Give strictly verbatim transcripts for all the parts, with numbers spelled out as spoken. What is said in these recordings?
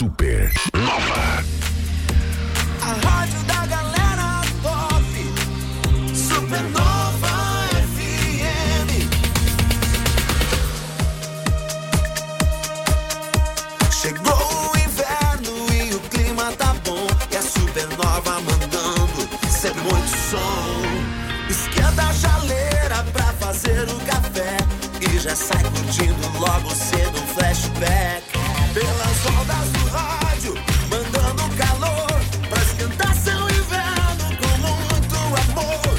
Supernova. A rádio da galera top. Supernova F M. Chegou o inverno e o clima tá bom. E a Supernova mandando ser muito som. Esquenta a chaleira pra fazer o café. E já sai curtindo logo cedo um flashback. Pelas ondas do rádio, mandando calor pra esquentar seu inverno com muito amor.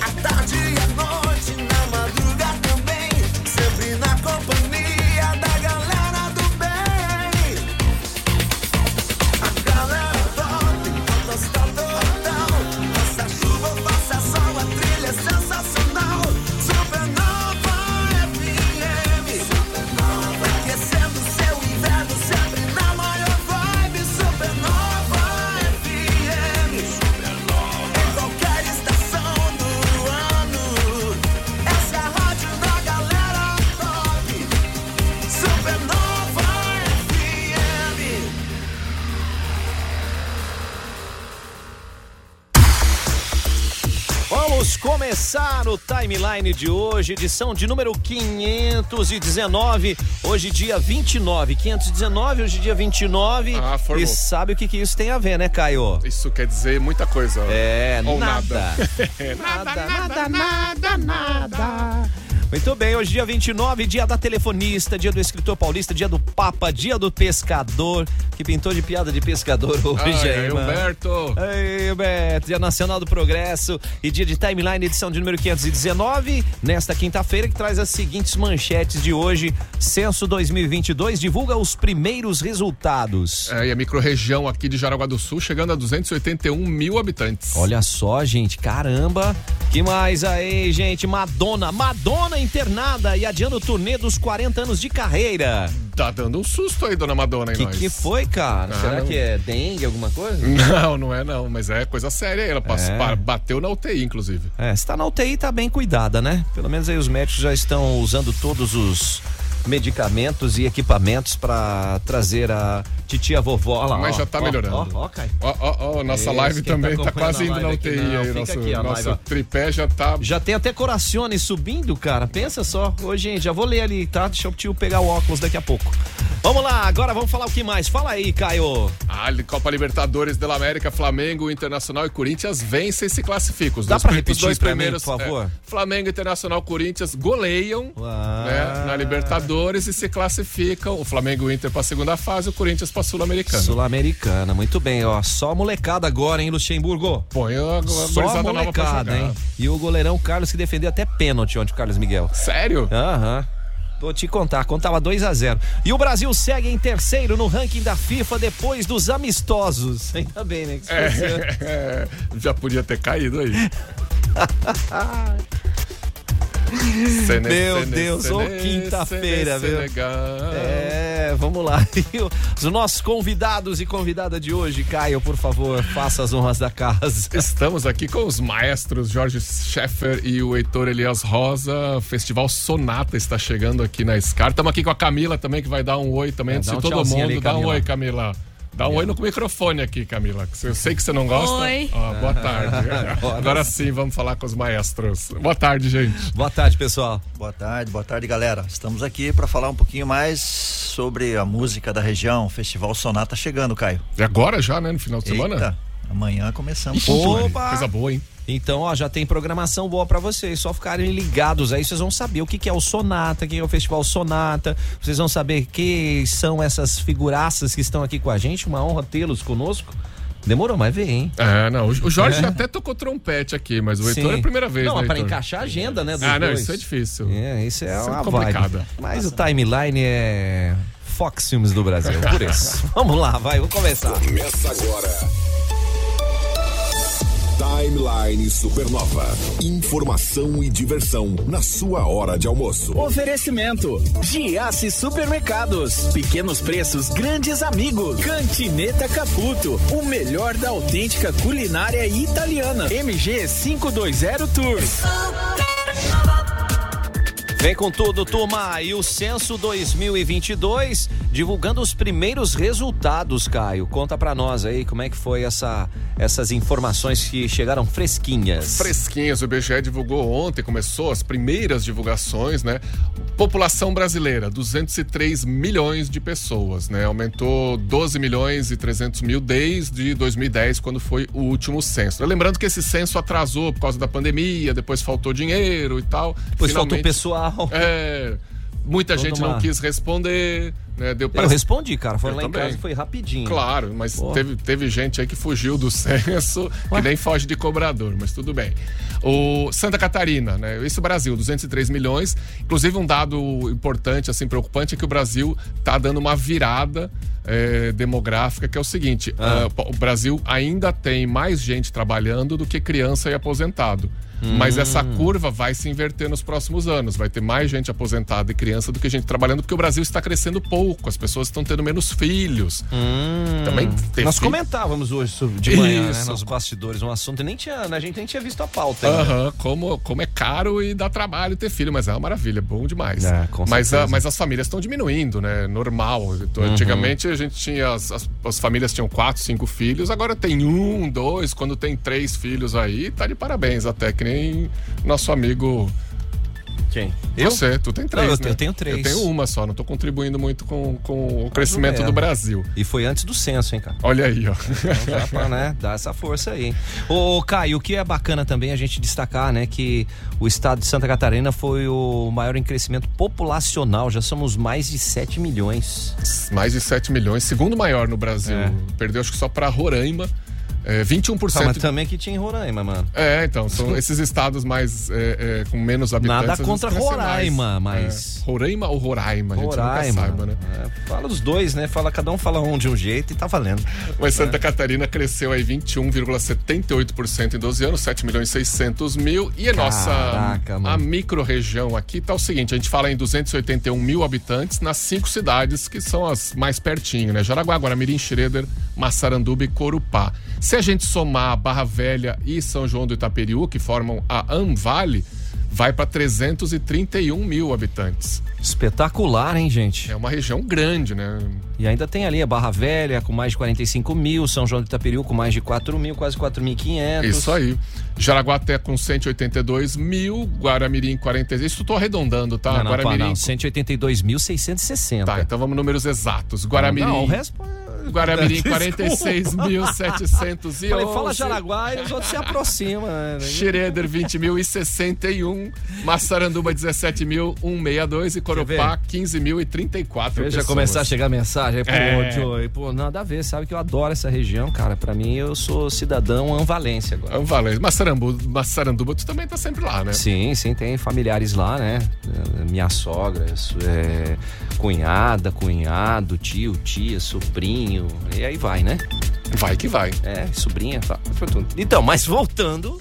À tarde e à noite, na madrugada também, sempre na companhia da galera do bem. A galera top, fantástica total. Faça chuva, faça sol, a trilha é sensacional. Começar o timeline de hoje, edição de número quinhentos e dezenove, hoje dia vinte e nove, quinhentos e dezenove, hoje dia vinte e nove, ah, e sabe o que, que isso tem a ver, né, Caio? Isso quer dizer muita coisa. É, ou nada. Nada. nada, nada, nada, nada, nada. Muito bem, hoje dia vinte e nove, dia da telefonista, dia do escritor paulista, dia do papa, dia do pescador, que pintou de piada de pescador hoje. Ai, aí, Humberto! Ei, Humberto! Dia nacional do progresso e dia de timeline, edição de número quinhentos e dezenove, nesta quinta-feira, que traz as seguintes manchetes de hoje. Censo dois mil e vinte e dois divulga os primeiros resultados. É, e a microrregião aqui de Jaraguá do Sul chegando a duzentos e oitenta e um mil habitantes. Olha só, gente, caramba! Que mais aí, gente? Madonna, Madonna internada e adiando o turnê dos quarenta anos de carreira. Tá dando um susto aí, dona Madonna, em que nós. Que foi, cara? Ah, será não... que é dengue, alguma coisa? Não, não é não, mas é coisa séria aí, ela passou, é. bateu na U T I, inclusive. É, se tá na U T I, tá bem cuidada, né? Pelo menos aí os médicos já estão usando todos os medicamentos e equipamentos pra trazer a titia vovó. Olha lá, mas ó, já tá ó, melhorando. Ó, ó, Caio. Ó, ó, ó, nossa Esse, live também tá, tá quase indo na U T I não, aí. Nosso, aqui, ó, nosso live, tripé já tá... Já tem até corações subindo, cara. Pensa só. Ô, gente, já vou ler ali, tá? Deixa o tio pegar o óculos daqui a pouco. Vamos lá, agora vamos falar o que mais. Fala aí, Caio. Ah, Copa Libertadores da América, Flamengo, Internacional e Corinthians vencem e se classificam. Os Dá dois, pra repetir os dois primeiros, mim, por favor? É, Flamengo, Internacional, Corinthians goleiam né, na Libertadores e se classificam. O Flamengo e o Inter pra segunda fase, o Corinthians pra Sul-Americana. Sul-Americana, muito bem, ó. Só molecada agora, hein, Luxemburgo? Põe a Só molecada, hein? E o goleirão Carlos que defendeu até pênalti ontem, o Carlos Miguel. Sério? Aham. Uhum. Vou te contar, contava dois a zero. E o Brasil segue em terceiro no ranking da FIFA depois dos amistosos. Ainda bem, né? Que é, já podia ter caído aí. Sene, Meu sene, Deus, ô quinta-feira, viu? É, vamos lá. Os nossos convidados e convidada de hoje, Caio, por favor, faça as honras da casa. Estamos aqui com os maestros Jorge Scheffer e o Heitor Elias Rosa. Festival Sonata está chegando aqui na SCAR. Estamos aqui com a Camila também, que vai dar um oi também. É, antes um de todo mundo, ali, dá um oi, Camila. Dá um oi no microfone aqui, Camila. Eu sei que você não gosta. Oi. Ah, boa tarde. Agora sim, vamos falar com os maestros. Boa tarde, gente. Boa tarde, pessoal. Boa tarde, boa tarde, galera. Estamos aqui para falar um pouquinho mais sobre a música da região. Festival Sonata chegando, Caio. E agora já, né? No final de Eita, semana? Amanhã começamos. Opa! Coisa boa, hein? Então, ó, já tem programação boa pra vocês, só ficarem ligados aí, vocês vão saber o que, que é o Sonata, quem é o Festival Sonata, vocês vão saber quem são essas figuraças que estão aqui com a gente, uma honra tê-los conosco. Demorou, mas vem, hein? Ah, não, o Jorge é. já até tocou trompete aqui, mas o Heitor Sim. é a primeira vez, Não, né, pra Heitor? encaixar a agenda, né, dos Ah, não, dois. isso é difícil. É, isso é isso uma é complicada. Mas Nossa. o timeline é Fox Filmes do Brasil, por isso. Vamos lá, vai, vamos começar. Começa agora. Timeline Supernova. Informação e diversão na sua hora de almoço. Oferecimento: Giassi Supermercados. Pequenos preços, grandes amigos. Cantineta Caputo. O melhor da autêntica culinária italiana. M G quinhentos e vinte Tour. Vem com tudo, turma. E o Censo dois mil e vinte e dois divulgando os primeiros resultados, Caio. Conta pra nós aí como é que foi essa, essas informações que chegaram fresquinhas. Fresquinhas. O I B G E divulgou ontem, começou as primeiras divulgações, né? População brasileira, duzentos e três milhões de pessoas, né? Aumentou doze milhões e trezentos mil desde dois mil e dez, quando foi o último censo. Lembrando que esse censo atrasou por causa da pandemia, depois faltou dinheiro e tal. Depois faltou pessoal. É, muita Toda gente uma... não quis responder, né? Deu pra... Eu respondi, cara, foi Eu lá também. Em casa, foi rapidinho. Claro, mas teve, teve gente aí que fugiu do censo, Ué? que nem foge de cobrador, mas tudo bem. O Santa Catarina, né? Isso, Brasil, duzentos e três milhões. Inclusive, um dado importante, assim, preocupante, é que o Brasil tá dando uma virada É, demográfica, que é o seguinte: ah. uh, o Brasil ainda tem mais gente trabalhando do que criança e aposentado, hum. mas essa curva vai se inverter nos próximos anos, vai ter mais gente aposentada e criança do que gente trabalhando, porque o Brasil está crescendo pouco, as pessoas estão tendo menos filhos. hum. Também nós filho... comentávamos hoje de manhã, né, nos bastidores, um assunto e nem tinha, a gente nem tinha visto a pauta ainda. Uh-huh. como, como é caro e dá trabalho ter filho, mas é uma maravilha, bom demais. é, mas, a, mas as famílias estão diminuindo, né? Normal, então, uhum. antigamente a gente tinha, as, as, as famílias tinham quatro, cinco filhos, agora tem um, dois, quando tem três filhos aí, tá de parabéns, até que nem nosso amigo... Quem? Eu? Você, tu tem três, não, eu, né? eu tenho três. Eu tenho uma só, não tô contribuindo muito com, com o crescimento do Brasil. E foi antes do censo, hein, cara? Olha aí, ó. Então, dá pra, né, dar essa força aí, hein? Ô, Caio, o que é bacana também a gente destacar, né, que o estado de Santa Catarina foi o maior em crescimento populacional, já somos mais de sete milhões. Mais de sete milhões, segundo maior no Brasil. É. Perdeu, acho que só pra Roraima. É, vinte e um por cento. Ah, mas também que tinha em Roraima, mano. É, então, são esses estados mais é, é, com menos habitantes. Nada contra Roraima, mais, mas... É, Roraima ou Roraima? Roraima. A gente nunca saiba, né? É, fala os dois, né? Fala, cada um fala um de um jeito e tá valendo. Mas Santa é. Catarina cresceu aí vinte e um vírgula setenta e oito por cento em doze anos, sete milhões e seiscentos mil. E a nossa... Caraca, mano. A micro-região aqui tá o seguinte, a gente fala em duzentos e oitenta e um mil habitantes nas cinco cidades que são as mais pertinho, né? Jaraguá, Guaramirim, Schroeder, Massaranduba e Corupá. Se a gente somar Barra Velha e São João do Itaperiú, que formam a Anvale, vai para trezentos e trinta e um mil habitantes. Espetacular, hein, gente? É uma região grande, né? E ainda tem ali a Barra Velha com mais de quarenta e cinco mil, São João do Itaperiú com mais de quatro mil, quase quatro mil e quinhentos. Isso aí. Jaraguaté com cento e oitenta e dois mil, Guaramirim quarenta. Isso estou arredondando, tá? Não, não, Guaramirim não. cento e oitenta e dois mil, seiscentos e sessenta. Tá, então vamos números exatos. Guaramirim. Não, não o resto... Guaramirim, quarenta e seis mil, setecentos e onze. Falei, fala Jaraguá e os outros se aproximam. Né? Schroeder, vinte mil e sessenta e um. Massaranduba, dezessete mil, cento e sessenta e dois. E Corupá, quinze mil e trinta e quatro pessoas. Deixa começar a chegar mensagem. Pô, é. Joey, pô, nada a ver. Sabe que eu adoro essa região, cara. Pra mim, eu sou cidadão anvalense agora. Anvalense. Massaranduba, Massaranduba, tu também tá sempre lá, né? Sim, sim. Tem familiares lá, né? Minha sogra, é, cunhada, cunhado, tio, tia, sobrinho. E aí vai, né? Vai que vai. É, sobrinha, tá. Então, mas voltando...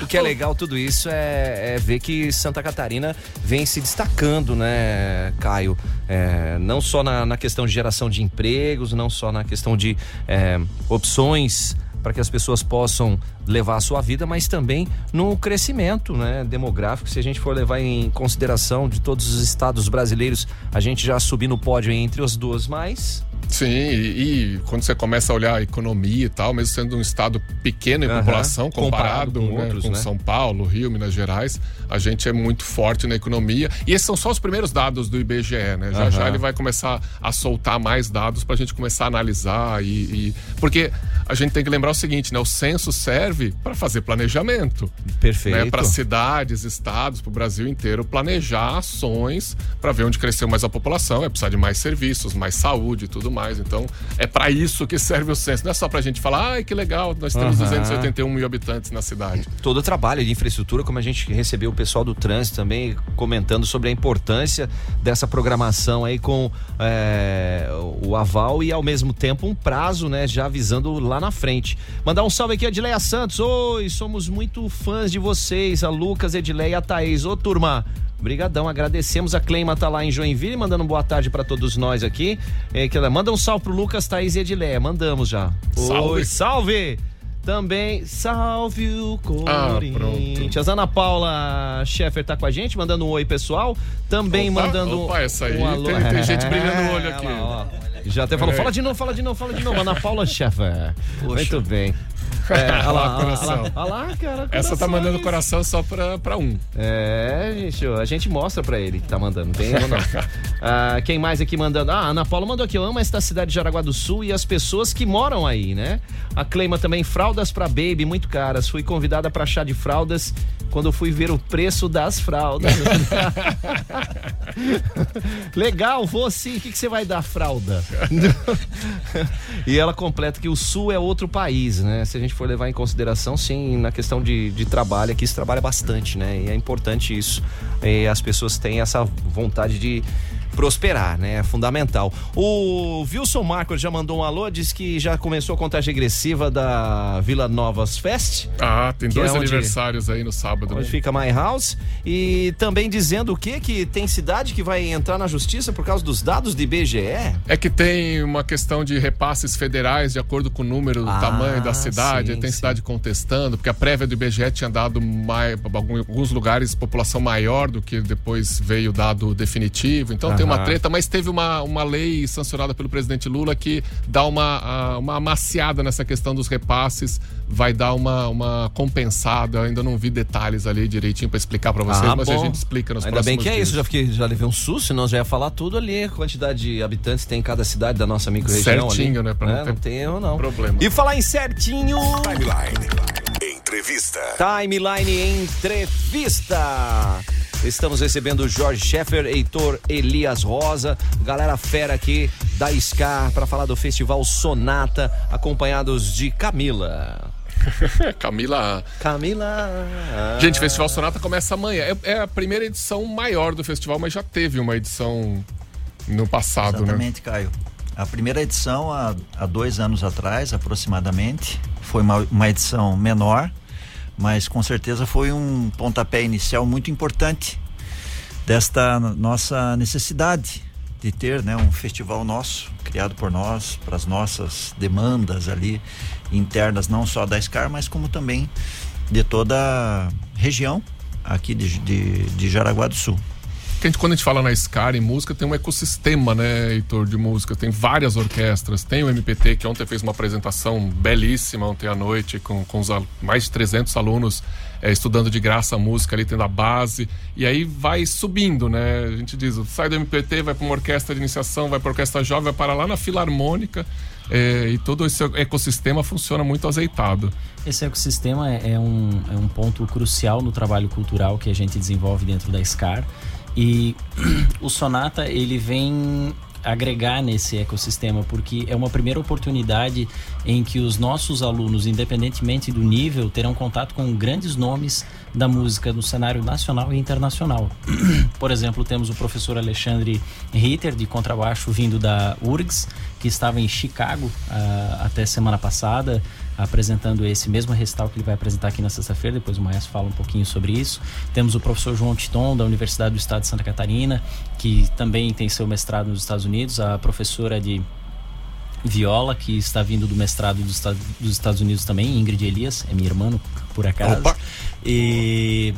O que é legal tudo isso é, é ver que Santa Catarina vem se destacando, né, Caio? É, não só na, na questão de geração de empregos, não só na questão de é, opções para que as pessoas possam levar a sua vida, mas também no crescimento, né, demográfico. Se a gente for levar em consideração de todos os estados brasileiros, a gente já subir no pódio entre os dois mais... Sim, e, e quando você começa a olhar a economia e tal, mesmo sendo um estado pequeno em uhum. população, comparado, comparado com, né, outros, com né? São Paulo, Rio, Minas Gerais, a gente é muito forte na economia. E esses são só os primeiros dados do I B G E, né? Já uhum. já ele vai começar a soltar mais dados pra gente começar a analisar. E, e... Porque a gente tem que lembrar o seguinte, né? O censo serve para fazer planejamento. Perfeito. Né? Para cidades, estados, pro Brasil inteiro, planejar ações para ver onde cresceu mais a população, é precisar de mais serviços, mais saúde e tudo mais. Então, é para isso que serve o censo. Não é só pra gente falar, ai, que legal, nós temos uhum. duzentos e oitenta e um mil habitantes na cidade. Todo o trabalho de infraestrutura, como a gente recebeu o pessoal do trânsito também, comentando sobre a importância dessa programação aí com é, o aval e, ao mesmo tempo, um prazo, né, já avisando lá na frente. Mandar um salve aqui a Edileia Santos. Oi, somos muito fãs de vocês, a Lucas, Edileia e a Thaís. Ô, turma, brigadão, agradecemos. A Cleima tá lá em Joinville, mandando boa tarde pra todos nós aqui. É, que ela manda um salve pro Lucas, Thaís e Edileia. Mandamos já. Salve! Oi, salve! Também, salve o Corinthians. Ah, Ana Paula Scheffer tá com a gente, mandando um oi, pessoal. Também opa, mandando opa, essa aí, um alô. Tem, tem gente brilhando o olho aqui. Ela, já até falou, é. fala de novo, fala de novo, fala de novo. Ana Paula Scheffer. Poxa. Muito bem. É, olha lá, coração. Olha lá, cara. Essa tá mandando coração só pra, pra um. É, gente, a gente mostra pra ele que tá mandando. Tem ou não? Ah, quem mais aqui mandando? Ah, a Ana Paula mandou aqui. Eu amo esta cidade de Jaraguá do Sul e as pessoas que moram aí, né? A Cleima também, fraldas pra baby, muito caras. Fui convidada pra chá de fraldas quando eu fui ver o preço das fraldas. Legal, vou sim. O que, que você vai dar, fralda? E ela completa que o Sul é outro país, né? Se a gente for levar em consideração, sim, na questão de, de trabalho, aqui se trabalha bastante, né? E é importante isso. E as pessoas têm essa vontade de prosperar, né? É fundamental. O Wilson Marcos já mandou um alô, diz que já começou a contagem regressiva da Vila Novas Fest. Ah, tem dois é onde, aniversários aí no sábado. Onde né? fica My House. E também dizendo o quê? Que tem cidade que vai entrar na justiça por causa dos dados do I B G E? É que tem uma questão de repasses federais de acordo com o número, ah, tamanho da cidade. Sim, tem sim. cidade contestando, porque a prévia do I B G E tinha dado mais, em alguns lugares população maior do que depois veio o dado definitivo. Então ah. tem uma treta, mas teve uma, uma lei sancionada pelo presidente Lula que dá uma, uma amaciada nessa questão dos repasses, vai dar uma, uma compensada. Eu ainda não vi detalhes ali direitinho pra explicar pra vocês, ah, mas bom. a gente explica nos ainda próximos dias. Ainda bem que dias. é isso, já, fiquei, já levei um susto, senão já ia falar tudo ali, quantidade de habitantes tem em cada cidade da nossa micro-região. Certinho, ali, né? Pra não, é, ter não tem erro, não. Problema. E falar em certinho... Timeline Entrevista. Timeline Entrevista. Estamos recebendo o Jorge Scheffer, Heitor Elias Rosa, galera fera aqui da SCAR para falar do Festival Sonata, acompanhados de Camila. Camila. Camila. Gente, o Festival Sonata começa amanhã. É, é a primeira edição maior do festival, mas já teve uma edição no passado, Exatamente, né? Exatamente, Caio. A primeira edição, há, há dois anos atrás, aproximadamente, foi uma, uma edição menor, mas com certeza foi um pontapé inicial muito importante desta nossa necessidade de ter, né, um festival nosso, criado por nós, para as nossas demandas ali internas, não só da SCAR, mas como também de toda a região aqui de, de, de Jaraguá do Sul. Quando a gente fala na SCAR em música, tem um ecossistema, né, Heitor, de música. Tem várias orquestras, tem o M P T, que ontem fez uma apresentação belíssima, ontem à noite, com, com os, mais de trezentos alunos é, estudando de graça a música ali, tendo a base. E aí vai subindo, né? A gente diz, sai do M P T, vai para uma orquestra de iniciação, vai para orquestra jovem, vai para lá na Filarmônica. É, e todo esse ecossistema funciona muito azeitado. Esse ecossistema é, é, um, é um ponto crucial no trabalho cultural que a gente desenvolve dentro da SCAR. E o Sonata, ele vem agregar nesse ecossistema, porque é uma primeira oportunidade em que os nossos alunos, independentemente do nível, terão contato com grandes nomes da música no cenário nacional e internacional. Por exemplo, temos o professor Alexandre Ritter, de contrabaixo, vindo da U R G S, que estava em Chicago uh, até semana passada, apresentando esse mesmo recital que ele vai apresentar aqui na sexta-feira. Depois o Maestro fala um pouquinho sobre isso. Temos o professor João Titon, da Universidade do Estado de Santa Catarina, que também tem seu mestrado nos Estados Unidos. A professora de viola, que está vindo do mestrado dos, dos Estados Unidos também, Ingrid Elias, é minha irmã, por acaso. Opa. E...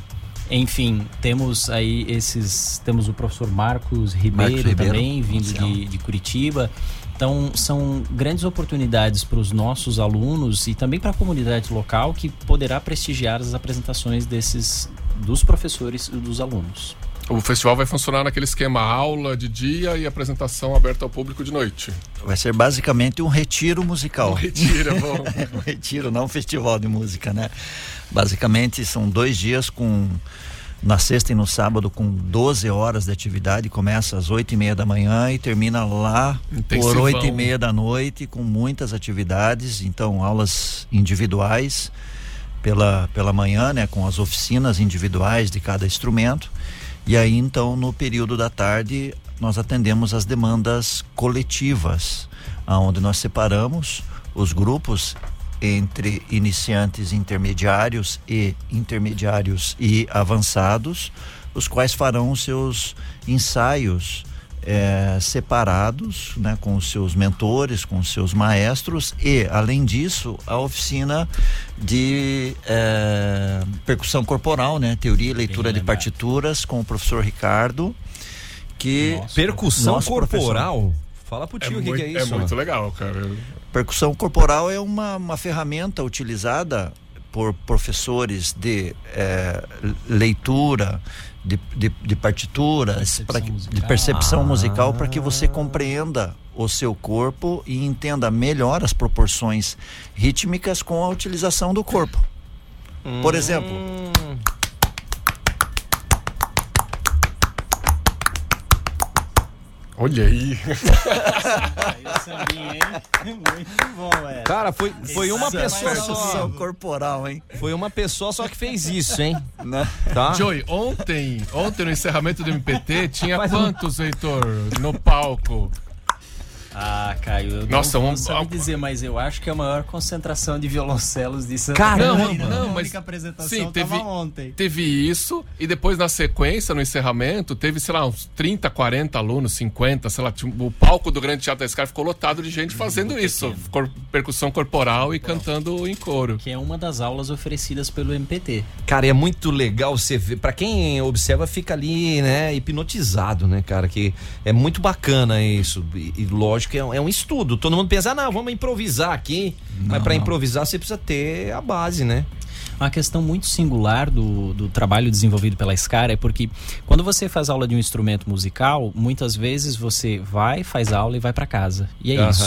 Enfim, temos aí esses... Temos o professor Marcos Ribeiro, Marcos Ribeiro também, vindo de, de Curitiba. Então, são grandes oportunidades para os nossos alunos e também para a comunidade local, que poderá prestigiar as apresentações desses, dos professores e dos alunos. O festival vai funcionar naquele esquema aula de dia e apresentação aberta ao público de noite. Vai ser basicamente um retiro musical. Um retiro, bom. Um retiro, não um festival de música, né? Basicamente são dois dias com, na sexta e no sábado, com doze horas de atividade. Começa às oito e meia da manhã e termina lá por oito e meia da noite, com muitas atividades. Então, aulas individuais pela, pela manhã, né? Com as oficinas individuais de cada instrumento. E aí, então, no período da tarde, nós atendemos as demandas coletivas, onde nós separamos os grupos entre iniciantes, intermediários e intermediários e avançados, os quais farão os seus ensaios é, separados, né, com os seus mentores, com os seus maestros, e além disso a oficina de é, percussão corporal, né, teoria e leitura de partituras com o professor Ricardo, que Nossa, percussão corporal professor. Fala pro tio é o que, muito, que é isso. É muito legal, cara. Percussão corporal é uma, uma ferramenta utilizada por professores de é, leitura, de, de, de partituras, percepção pra, de percepção musical, ah. para que você compreenda o seu corpo e entenda melhor as proporções rítmicas com a utilização do corpo. Hum. Por exemplo... Olha aí. Muito bom, velho. Cara, foi, foi uma pessoa só. Corporal, hein? Foi uma pessoa só que fez isso, hein? Tá? Joey, ontem, ontem no encerramento do M P T, tinha Faz quantos, um... Heitor, no palco? Ah, Caio, eu Nossa, não, não um... sabe dizer, mas eu acho que é a maior concentração de violoncelos de Santa Catarina. Não, não, mas a única apresentação sim, teve, tava ontem. Teve isso, e depois na sequência, no encerramento, teve, sei lá, uns trinta, quarenta alunos, cinquenta, sei lá, o palco do Grande Teatro SCAR ficou lotado de gente fazendo isso, cor, percussão corporal e Bom, cantando em coro. Que é uma das aulas oferecidas pelo M P T. Cara, é muito legal você ver, pra quem observa fica ali, né, hipnotizado, né, cara, que é muito bacana isso, e, e lógico que é um estudo, todo mundo pensa, não, vamos improvisar aqui, não, mas para improvisar você precisa ter a base, né? Uma questão muito singular do, do trabalho desenvolvido pela SCAR é porque quando você faz aula de um instrumento musical, muitas vezes você vai, faz aula e vai para casa, e é uhum. isso.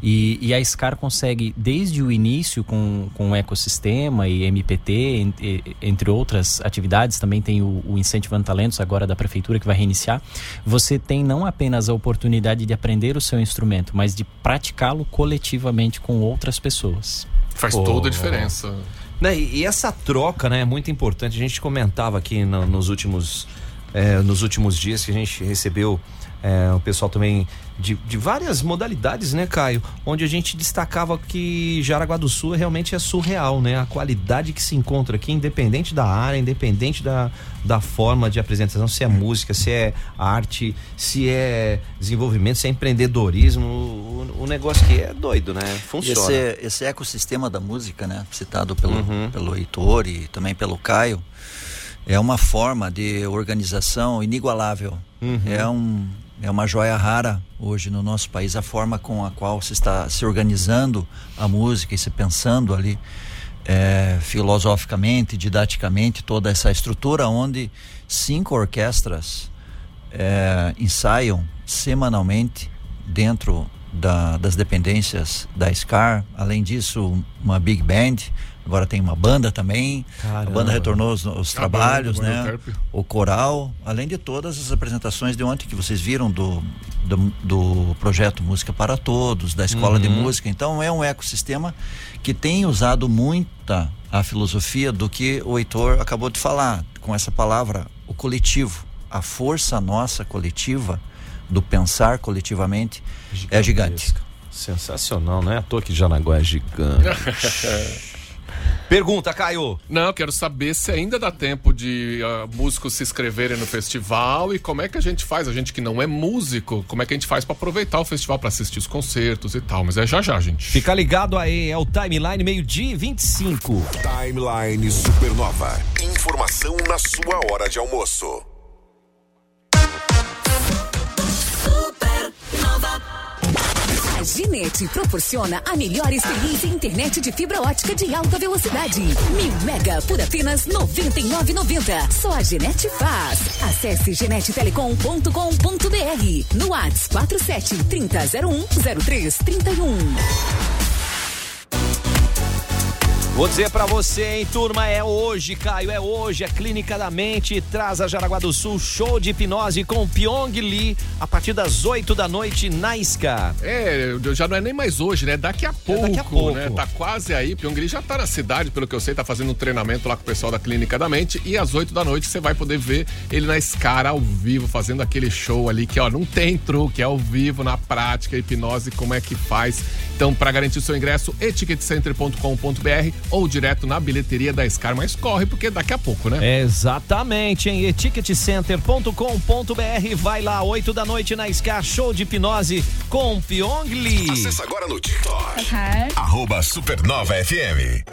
E, e a SCAR consegue, desde o início, com, com o ecossistema e M P T, entre, entre outras atividades, também tem o, o Incentivando Talentos, agora da Prefeitura, que vai reiniciar. Você tem não apenas a oportunidade de aprender o seu instrumento, mas de praticá-lo coletivamente com outras pessoas. Faz Pô. toda a diferença. Né, e, e essa troca, né, é muito importante. A gente comentava aqui no, nos, últimos, é, nos últimos dias que a gente recebeu é, o pessoal também de, de várias modalidades, né, Caio? Onde a gente destacava que Jaraguá do Sul realmente é surreal, né? A qualidade que se encontra aqui, independente da área, independente da, da forma de apresentação, se é música, se é arte, se é desenvolvimento, se é empreendedorismo, o, o negócio aqui é doido, né? Funciona. Esse, esse ecossistema da música, né? Citado pelo, uhum. pelo Heitor e também pelo Caio, é uma forma de organização inigualável. Uhum. É um... É uma joia rara hoje no nosso país, a forma com a qual se está se organizando a música e se pensando ali é, filosoficamente, didaticamente, toda essa estrutura onde cinco orquestras é, ensaiam semanalmente dentro da, das dependências da SCAR. Além disso, uma big band, agora tem uma banda também. Caramba. A banda retornou os, os trabalhos, banda, né? O coral, além de todas as apresentações de ontem que vocês viram do, do, do projeto Música para Todos, da Escola uhum. de Música. Então é um ecossistema que tem usado muita a filosofia do que o Heitor acabou de falar, com essa palavra, o coletivo, a força nossa coletiva, do pensar coletivamente, é gigante. Sensacional, não é à toa que Jaraguá é gigante. Pergunta, Caio. Não, eu quero saber se ainda dá tempo de uh, músicos se inscreverem no festival e como é que a gente faz, a gente que não é músico, como é que a gente faz pra aproveitar o festival, pra assistir os concertos e tal, mas é já já, gente. Fica ligado aí, é o Timeline, meio-dia e vinte e cinco. Timeline Supernova, informação na sua hora de almoço. A Ginete proporciona a melhor experiência em internet de fibra ótica de alta velocidade. Mil mega por apenas noventa e nove reais e noventa centavos. Só a Ginete faz. Acesse ginete telecom ponto com ponto br. No WhatsApp quatro sete três zero um zero três três um. Vou dizer pra você, hein, turma, é hoje, Caio, é hoje. A Clínica da Mente traz a Jaraguá do Sul show de hipnose com Pyong Lee a partir das oito da noite na SCAR. É, já não é nem mais hoje, né? Daqui a pouco, é daqui a pouco. Né? Tá quase aí. Pyong Lee já tá na cidade, pelo que eu sei, tá fazendo um treinamento lá com o pessoal da Clínica da Mente e às oito da noite você vai poder ver ele na SCAR ao vivo, fazendo aquele show ali que, ó, não tem truque, é ao vivo, na prática, hipnose, como é que faz. Então, pra garantir o seu ingresso, etiquetecenter ponto com ponto br. ou direto na bilheteria da SCAR, mas corre porque daqui a pouco, né? Exatamente, em eticket center ponto com ponto b r, vai lá, oito da noite na SCAR, show de hipnose com Pyong Lee. Acesse agora no TikTok, uhum. arroba Supernova F M.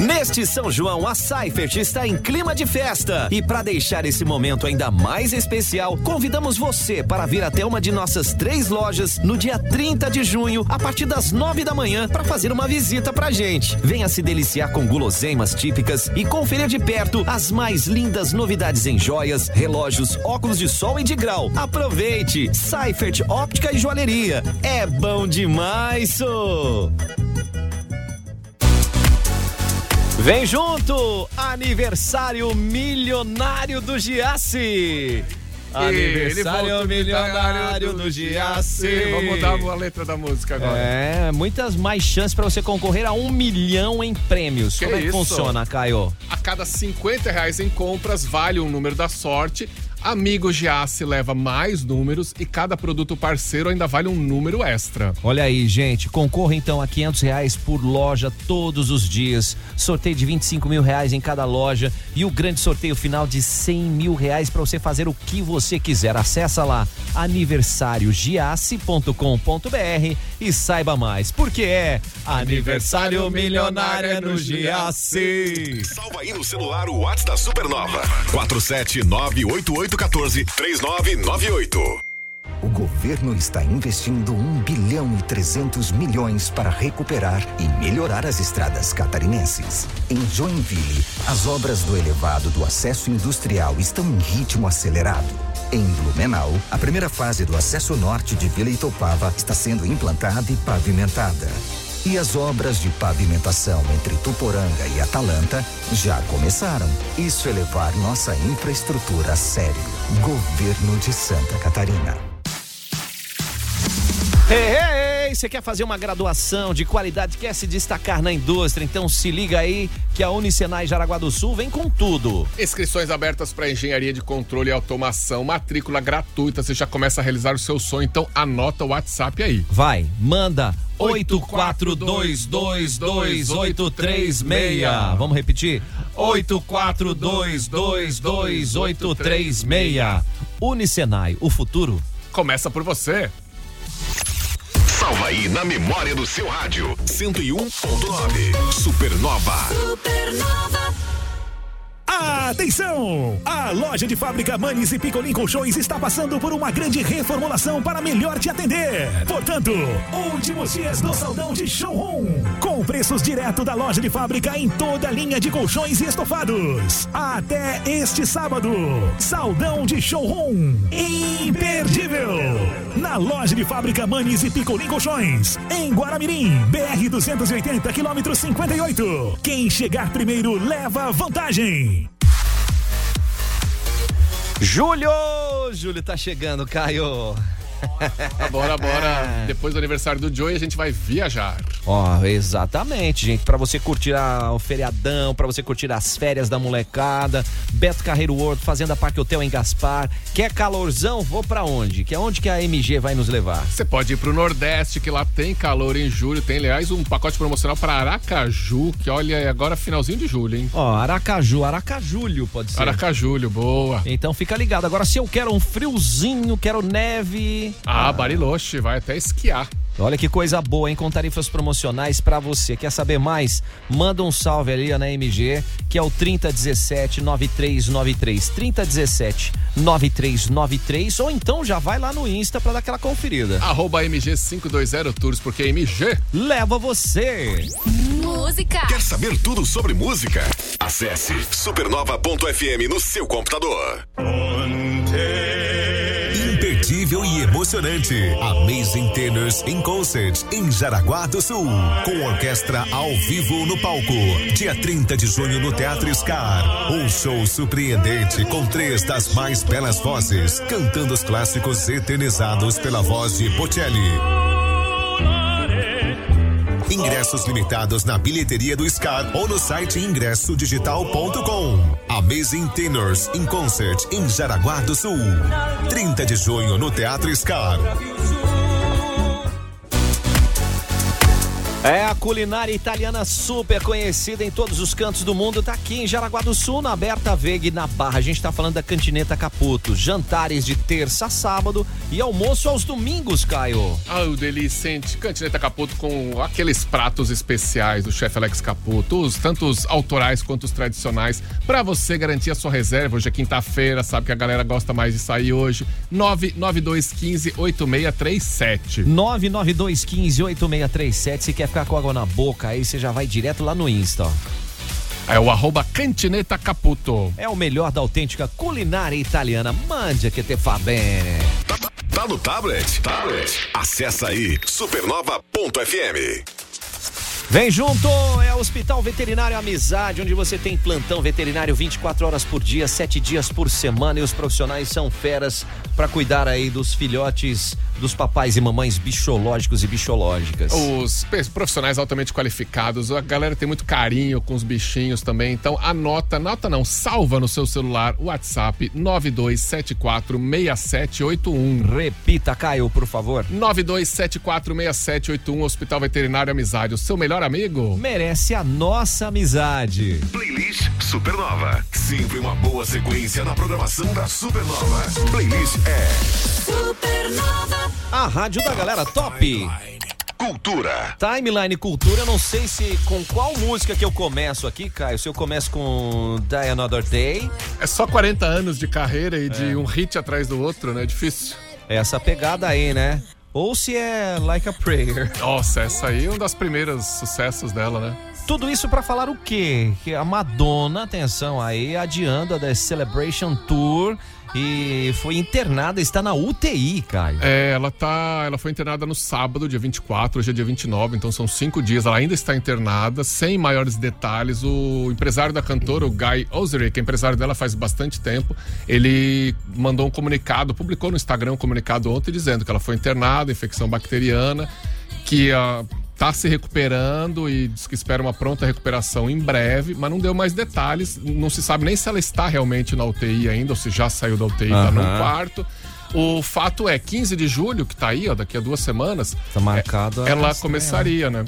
Neste São João, a Seifert está em clima de festa e para deixar esse momento ainda mais especial, convidamos você para vir até uma de nossas três lojas no dia trinta de junho, a partir das nove da manhã, para fazer uma visita pra gente. Venha se deliciar com guloseimas típicas e conferir de perto as mais lindas novidades em joias, relógios, óculos de sol e de grau. Aproveite! Seifert Óptica e Joalheria. É bom demais, so. Vem junto, aniversário milionário do Giassi. Aniversário milionário do Giassi. Vamos mudar a letra da música agora. É, muitas mais chances para você concorrer a um milhão em prêmios. Que Como é que isso? funciona, Caio? A cada cinquenta reais em compras vale um número da sorte. Amigo Giassi leva mais números e cada produto parceiro ainda vale um número extra. Olha aí, gente, concorra então a quinhentos reais por loja todos os dias, sorteio de vinte e cinco mil reais em cada loja e o grande sorteio final de cem mil reais para você fazer o que você quiser. Acessa lá aniversário giassi ponto com ponto b r e saiba mais, porque é aniversário milionário no Giassi. Salva aí no celular o WhatsApp da Supernova, quatro sete nove oito oito um quatro, três nove nove oito. O governo está investindo um bilhão e trezentos milhões para recuperar e melhorar as estradas catarinenses. Em Joinville, as obras do elevado do acesso industrial estão em ritmo acelerado. Em Blumenau, a primeira fase do acesso norte de Vila Itopava está sendo implantada e pavimentada. E as obras de pavimentação entre Tuporanga e Atalanta já começaram. Isso é levar nossa infraestrutura a sério. Governo de Santa Catarina. Hey, hey. Você quer fazer uma graduação de qualidade, quer se destacar na indústria? Então se liga aí que a Unicenai Jaraguá do Sul vem com tudo. Inscrições abertas para engenharia de controle e automação, matrícula gratuita, você já começa a realizar o seu sonho, então anota o WhatsApp aí. Vai, manda oito quatro dois dois dois oito três seis. Vamos repetir? oito quatro dois dois dois oito três seis. Unicenai, o futuro começa por você. Salva aí na memória do seu rádio. cento e um ponto nove. Supernova. Supernova. Atenção! A loja de fábrica Manes e Picolin Colchões está passando por uma grande reformulação para melhor te atender. Portanto, últimos dias no Saldão de Showroom, com preços direto da loja de fábrica em toda a linha de colchões e estofados. Até este sábado, Saldão de Showroom, imperdível! Na loja de fábrica Manes e Picolin Colchões, em Guaramirim, B R duzentos e oitenta, quilômetro cinquenta e oito. Quem chegar primeiro leva vantagem. Júlio! Júlio tá chegando, Caio. Bora, bora. Depois do aniversário do Joey, a gente vai viajar. Ó, oh, exatamente, gente. Pra você curtir a, o feriadão, pra você curtir as férias da molecada. Beto Carreiro World, Fazenda Parque Hotel em Gaspar. Quer calorzão? Vou pra onde? Que é onde que a M G vai nos levar? Você pode ir pro Nordeste, que lá tem calor em julho. Tem, aliás, um pacote promocional pra Aracaju, que olha, agora finalzinho de julho, hein? Ó, oh, Aracaju, Aracajulho pode ser. Aracajulho, boa. Então fica ligado. Agora, se eu quero um friozinho, quero neve... Ah, ah, Bariloche, vai até esquiar. Olha que coisa boa, hein? Com tarifas promocionais pra você. Quer saber mais? Manda um salve ali ó, na M G, que é o trinta dezessete nove três nove três. trinta dezessete nove três nove três. Ou então já vai lá no Insta pra dar aquela conferida. Arroba M G quinhentos e vinte Tours, porque M G leva você. Música. Quer saber tudo sobre música? Acesse supernova ponto f m no seu computador. E emocionante. Amazing Tenors in Concert em Jaraguá do Sul, com orquestra ao vivo no palco, dia trinta de junho no Teatro SCAR. Um show surpreendente com três das mais belas vozes, cantando os clássicos eternizados pela voz de Bocelli. Ingressos limitados na bilheteria do SCAR ou no site ingresso digital ponto com. Amazing Tenors in Concert em Jaraguá do Sul, trinta de junho no Teatro SCAR. É, a culinária italiana super conhecida em todos os cantos do mundo tá aqui em Jaraguá do Sul, na Berta Veg, na Barra. A gente tá falando da Cantineta Caputo. Jantares de terça a sábado e almoço aos domingos, Caio. Ah, o delicente Cantineta Caputo com aqueles pratos especiais do chefe Alex Caputo, os tantos autorais quanto os tradicionais, pra você garantir a sua reserva. Hoje é quinta-feira, sabe que a galera gosta mais de sair hoje. nove nove dois um cinco oito seis três sete. nove nove dois um cinco oito seis três sete. Se quer ficar com água na boca, aí você já vai direto lá no Insta, ó. É o arroba Cantineta Caputo. É o melhor da autêntica culinária italiana. Mande a que te fa bene. Tá, tá no tablet? Tablet. Acessa aí supernova ponto f m. Vem junto, é o Hospital Veterinário Amizade, onde você tem plantão veterinário vinte e quatro horas por dia, sete dias por semana, e os profissionais são feras para cuidar aí dos filhotes dos papais e mamães bichológicos e bichológicas. Os profissionais altamente qualificados, a galera tem muito carinho com os bichinhos também, então anota, anota não, salva no seu celular o WhatsApp nove dois sete quatro seis sete oito um. Repita, Caio, por favor. nove dois sete quatro seis sete oito um, Hospital Veterinário Amizade, o seu melhor amigo merece a nossa amizade. Playlist Supernova. Sempre uma boa sequência na programação da Supernova. Playlist é Supernova. A rádio da galera top. Timeline Cultura. Timeline Cultura. Eu não sei se com qual música que eu começo aqui, Caio. Se eu começo com Die Another Day. É só quarenta anos de carreira e é. de um hit atrás do outro, né? É difícil. É essa pegada aí, né? Ou se é Like a Prayer. Nossa, essa aí é um dos primeiros sucessos dela, né? Tudo isso pra falar o quê? Que a Madonna, atenção aí, adiando a The Celebration Tour e foi internada, está na U T I, Caio. É, ela tá, ela foi internada no sábado, dia vinte e quatro, hoje é dia vinte e nove, então são cinco dias, ela ainda está internada, sem maiores detalhes. O empresário da cantora, o Guy Osery, que é empresário dela faz bastante tempo, ele mandou um comunicado, publicou no Instagram um comunicado ontem dizendo que ela foi internada, infecção bacteriana, que a... tá se recuperando e diz que espera uma pronta recuperação em breve, mas não deu mais detalhes, não se sabe nem se ela está realmente na U T I ainda, ou se já saiu da U T I, uhum. Tá no quarto. O fato é, quinze de julho, que tá aí, ó, daqui a duas semanas, tá marcado, é, ela começaria, né?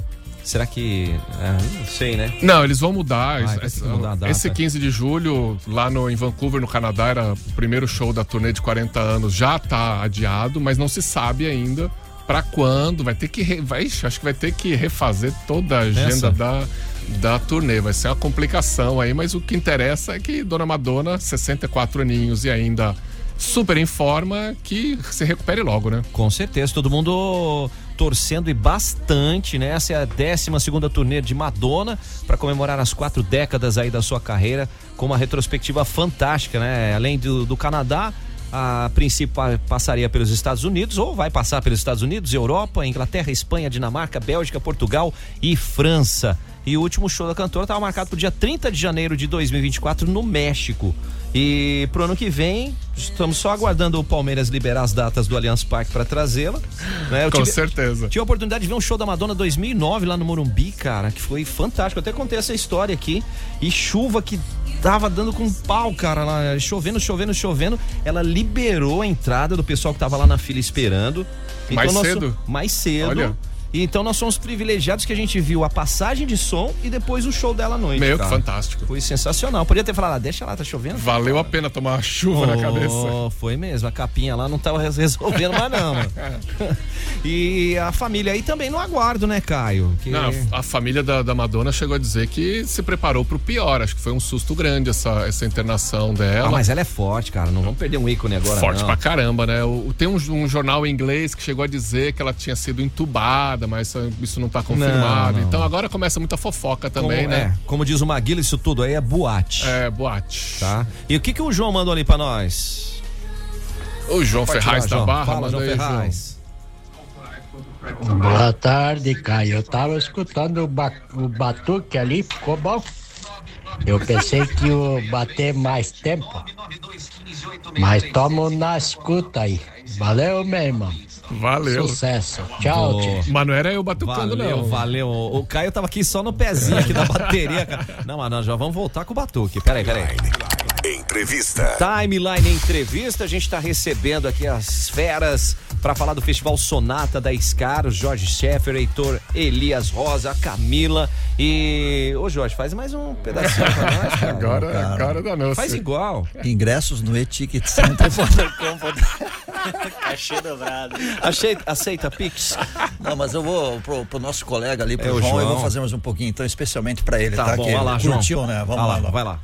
Será que... É, não sei, né? Não, eles vão mudar. Ah, esse, que mudar a data. Esse quinze de julho, lá no, em Vancouver, no Canadá, era o primeiro show da turnê de quarenta anos, já tá adiado, mas não se sabe ainda pra quando. Vai ter que re... vai, acho que vai ter que refazer toda a agenda Essa? da da turnê, vai ser uma complicação aí, mas o que interessa é que Dona Madonna, sessenta e quatro aninhos e ainda super em forma, que se recupere logo, né? Com certeza, todo mundo torcendo e bastante, né? Essa é a décima segunda turnê de Madonna para comemorar as quatro décadas aí da sua carreira, com uma retrospectiva fantástica, né? Além do, do Canadá, a principal passaria pelos Estados Unidos, ou vai passar pelos Estados Unidos, Europa, Inglaterra, Espanha, Dinamarca, Bélgica, Portugal e França. E o último show da cantora estava marcado para o dia trinta de janeiro de dois mil e vinte e quatro no México. E pro ano que vem, estamos só aguardando o Palmeiras liberar as datas do Allianz Parque para trazê-la, né? Eu Com tive, certeza. Tive a oportunidade de ver um show da Madonna dois mil e nove lá no Morumbi, cara, que foi fantástico. Eu até contei essa história aqui. E chuva que tava dando com pau, cara, lá, chovendo, chovendo, chovendo. Ela liberou a entrada do pessoal que tava lá na fila esperando. Então, mais nós, cedo? Mais cedo. Olha. E então nós somos privilegiados que a gente viu a passagem de som e depois o show dela à noite. Meio que fantástico. Foi sensacional. Podia ter falado, ah, deixa lá, tá chovendo. Valeu a pena tomar uma chuva oh, na cabeça. Foi mesmo, a capinha lá não tava resolvendo mais não, mano. E a família aí também no aguardo, né, Caio? Que... Não, a família da, da Madonna chegou a dizer que se preparou pro pior. Acho que foi um susto grande essa, essa internação dela. Ah, mas ela é forte, cara. Não vamos perder um ícone agora, forte não. Forte pra caramba, né? O, tem um, um jornal inglês que chegou a dizer que ela tinha sido entubada, mas isso não tá confirmado. Não, não. Então agora começa muita fofoca também, como, né? É, como diz o Maguila, isso tudo aí é boate. É, boate. Tá? E o que que o João mandou ali pra nós? O João Pode Ferraz tirar, da João. Barra. Fala, João aí, Ferraz. João. Boa tarde, Caio. Eu tava escutando o, ba- o batuque ali, ficou bom. Eu pensei que ia bater mais tempo, mas toma na escuta aí. Valeu, meu irmão. Valeu. Sucesso. Tchau, tio. Mas não era eu batucando, valeu, não. Valeu, valeu. O Caio tava aqui só no pezinho aqui da bateria, cara. Não, mas nós já vamos voltar com o batuque. Peraí, peraí. Entrevista. Timeline Entrevista. A gente tá recebendo aqui as feras para falar do Festival Sonata da SCAR, o Jorge Scheffer, Heitor Elias Rosa, a Camila e... Ô Jorge, faz mais um pedacinho pra nós, cara. Agora, cara. agora da nossa. Faz igual. Ingressos no etiquet center ponto com ponto br. Cachê dobrado. Aceita, aceita Pix? Não, mas eu vou pro, pro nosso colega ali, pro é, João, João, eu vou fazer mais um pouquinho, então, especialmente pra ele, tá? Tá bom, que vai lá, João. Curtiu, né? Vamos vai lá, lá, vai lá.